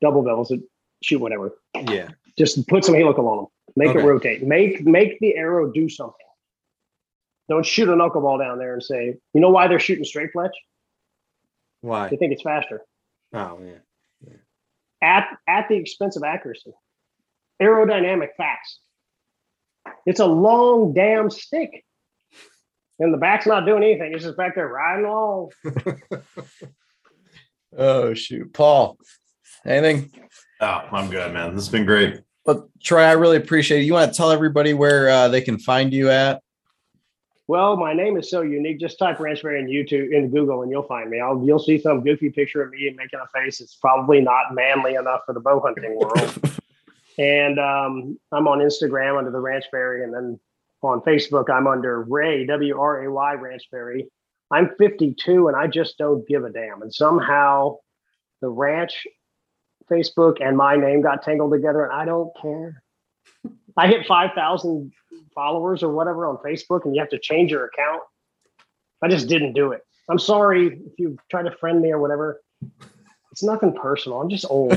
double bevels. It, shoot whatever. Yeah. Just put some helical on them. Make okay. it rotate. Make make the arrow do something. Don't shoot a knuckleball down there and say, you know why they're shooting straight fletch? Why? They think it's faster. Oh, yeah. yeah. At at the expense of accuracy. Aerodynamic facts. It's a long damn stick, and the back's not doing anything. It's just back there riding along. Oh shoot, Paul. Anything? Oh, I'm good, man. This has been great. But Troy, I really appreciate it. You want to tell everybody where uh, they can find you at? Well, my name is so unique. Just type Ranchberry in YouTube, in Google, and you'll find me. I'll, you'll see some goofy picture of me making a face. It's probably not manly enough for the bow hunting world. And um, I'm on Instagram under the Ranchberry, and then on Facebook, I'm under Ray, W R A Y Ranchberry. I'm fifty-two, and I just don't give a damn. And somehow the ranch, Facebook, and my name got tangled together, and I don't care. I hit five thousand followers or whatever on Facebook, and you have to change your account. I just didn't do it. I'm sorry if you try to friend me or whatever. It's nothing personal. I'm just old.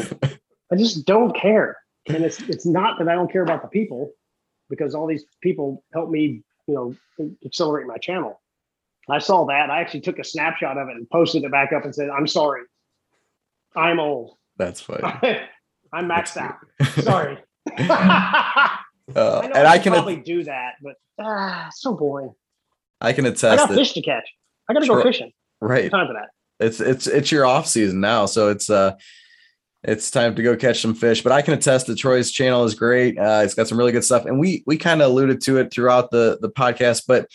I just don't care. And it's it's not that I don't care about the people, because all these people help me, you know, accelerate my channel. I saw that. I actually took a snapshot of it and posted it back up and said, I'm sorry. I'm old. That's funny. I'm maxed out. Sorry. uh, I and I, I can probably att- do that, but ah, it's so boring. I can attest. I got that fish to catch. I got to go fishing. Right. Time for that. It's it's it's your off season now, so it's uh it's time to go catch some fish. But I can attest that Troy's channel is great. Uh, it's got some really good stuff. And we we kind of alluded to it throughout the, the podcast, but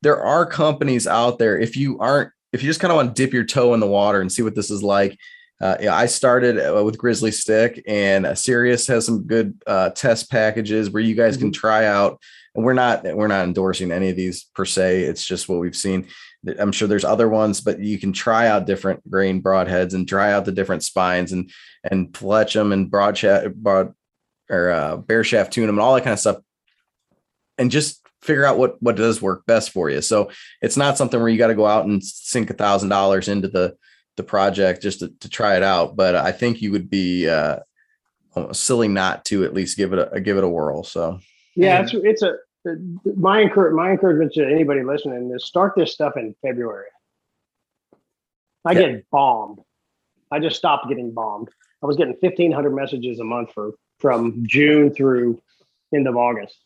there are companies out there. If you aren't, if you just kind of want to dip your toe in the water and see what this is like. Uh, yeah, I started with Grizzly Stick, and uh, Sirius has some good uh, test packages where you guys mm-hmm. can try out. And we're not we're not endorsing any of these per se. It's just what we've seen. I'm sure there's other ones, but you can try out different grain broadheads and try out the different spines and and fletch them and broad shaft, broad or uh, bear shaft tune them and all that kind of stuff, and just figure out what what does work best for you. So it's not something where you got to go out and sink a thousand dollars into the the project just to, to try it out. But I think you would be uh, silly not to at least give it a give it a whirl. So yeah, it's it's a my encourage my encouragement to anybody listening is start this stuff in February. I yeah. get bombed. I just stopped getting bombed. I was getting fifteen hundred messages a month for from June through end of August,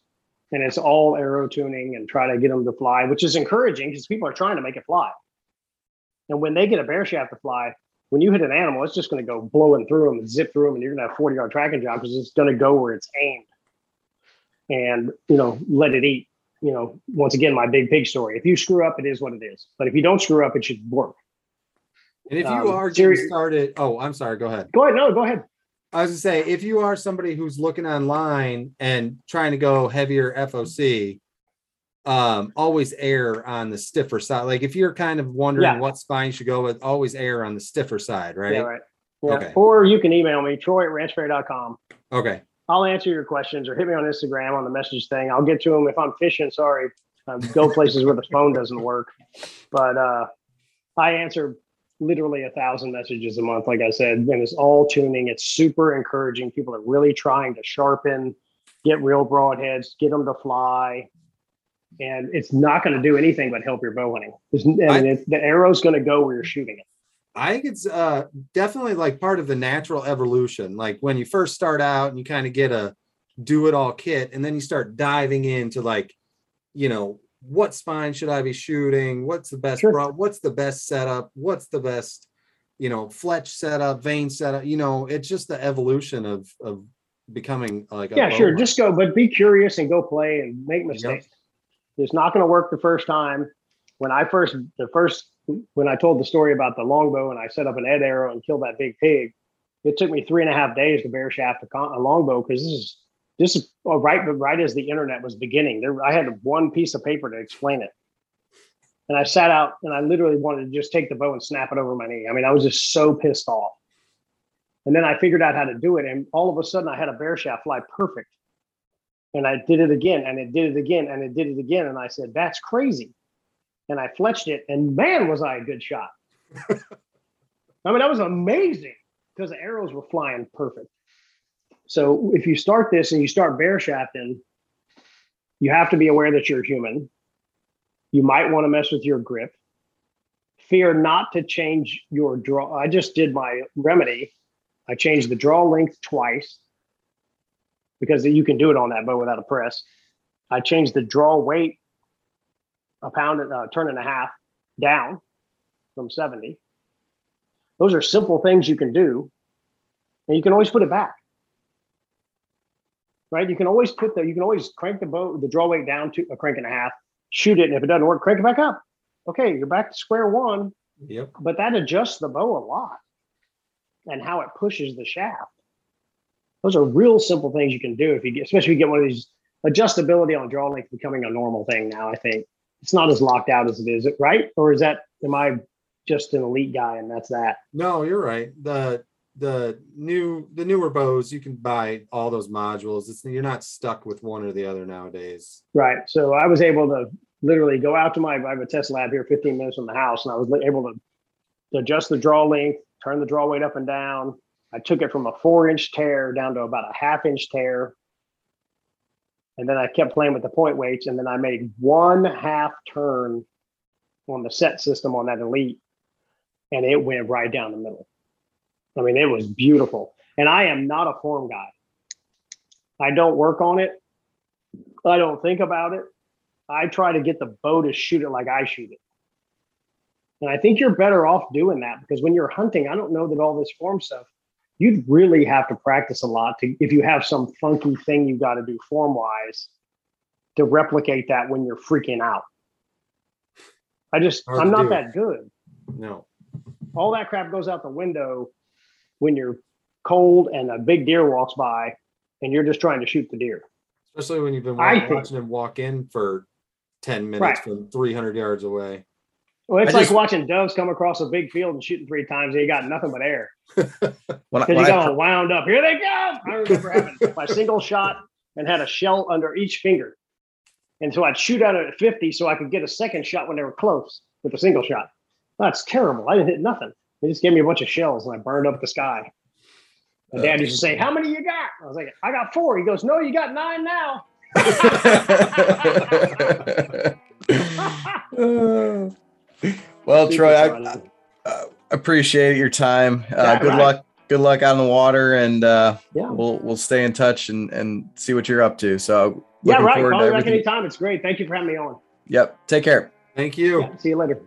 and it's all arrow tuning and try to get them to fly, which is encouraging because people are trying to make it fly. And when they get a bear shaft to fly, when you hit an animal, it's just going to go blowing through them and zip through them, and you're going to have forty yard tracking job because it's going to go where it's aimed and, you know, let it eat. You know, once again, my big pig story. If you screw up, it is what it is. But if you don't screw up, it should work. And if you um, are getting started, oh, I'm sorry. Go ahead. Go ahead. No, go ahead. I was going to say, if you are somebody who's looking online and trying to go heavier F O C, Um, always err on the stiffer side. Like if you're kind of wondering yeah. what spine should go with, always err on the stiffer side, right? Yeah, right. Yeah. Okay. Or you can email me, troy at ranch fair dot com. Okay. I'll answer your questions, or hit me on Instagram on the message thing. I'll get to them if I'm fishing. Sorry. I go places where the phone doesn't work. But uh, I answer literally a thousand messages a month, like I said, and it's all tuning. It's super encouraging. People are really trying to sharpen, get real broadheads, get them to fly. And it's not going to do anything but help your bow hunting. It's, and I, it, the arrow's going to go where you're shooting it. I think it's uh, definitely like part of the natural evolution. Like when you first start out and you kind of get a do it all kit, and then you start diving into like, you know, what spine should I be shooting? What's the best, sure. broad, what's the best setup? What's the best, you know, fletch setup, vein setup, you know, it's just the evolution of, of becoming like, yeah, a sure. Runner. Just go, but be curious and go play and make mistakes. Yep. It's not going to work the first time. When I first, the first, when I told the story about the longbow and I set up an Ed arrow and killed that big pig, it took me three and a half days to bear shaft a, con- a longbow. Cause this is, this is oh, right. right as the internet was beginning there, I had one piece of paper to explain it. And I sat out and I literally wanted to just take the bow and snap it over my knee. I mean, I was just so pissed off. And then I figured out how to do it. And all of a sudden I had a bear shaft fly perfect. And I did it again, and it did it again, and it did it again. And I said, that's crazy. And I fletched it, and man, was I a good shot. I mean, that was amazing because the arrows were flying perfect. So if you start this and you start bear shafting, you have to be aware that you're human. You might want to mess with your grip. Fear not to change your draw. I just did my Remedy. I changed the draw length twice, because you can do it on that bow without a press. I changed the draw weight a pound, a turn and a half down from seventy. Those are simple things you can do. And you can always put it back, right? You can always put the, you can always crank the bow, the draw weight down to a crank and a half, shoot it. And if it doesn't work, crank it back up. Okay, you're back to square one. Yep. But that adjusts the bow a lot and how it pushes the shaft. Those are real simple things you can do if you get, especially if you get one of these. Adjustability on draw length becoming a normal thing now, I think. It's not as locked out as it is, right? Or is that, am I just an elite guy and that's that? No, you're right. The the new the newer bows, you can buy all those modules. It's, you're not stuck with one or the other nowadays. Right. So I was able to literally go out to my, I have a test lab here fifteen minutes from the house, and I was able to, to adjust the draw length, turn the draw weight up and down. I took it from a four inch tear down to about a half inch tear. And then I kept playing with the point weights. And then I made one half turn on the set system on that Elite. And it went right down the middle. I mean, it was beautiful. And I am not a form guy. I don't work on it. I don't think about it. I try to get the bow to shoot it like I shoot it. And I think you're better off doing that, because when you're hunting, I don't know that all this form stuff, you'd really have to practice a lot to, if you have some funky thing you got to do form-wise, to replicate that when you're freaking out. I just, Hard I'm not that good. No. All that crap goes out the window when you're cold and a big deer walks by and you're just trying to shoot the deer. Especially when you've been watching, watching him walk in for ten minutes right. from three hundred yards away. Well, it's I like just, watching doves come across a big field and shooting three times, and you got nothing but air. Because you got all wound up. Here they go! I remember having my single shot and had a shell under each finger. And so I'd shoot out at fifty so I could get a second shot when they were close with a single shot. That's terrible. I didn't hit nothing. They just gave me a bunch of shells, and I burned up the sky. My dad used to say, how many you got? I was like, I got four. He goes, no, you got nine now. Well, Troy, I, I appreciate your time. Uh, good right. luck. Good luck out in the water, and uh, yeah. we'll we'll stay in touch and, and see what you're up to. So yeah, right. Call me back anytime. It's great. Thank you for having me on. Yep. Take care. Thank you. Yeah, see you later.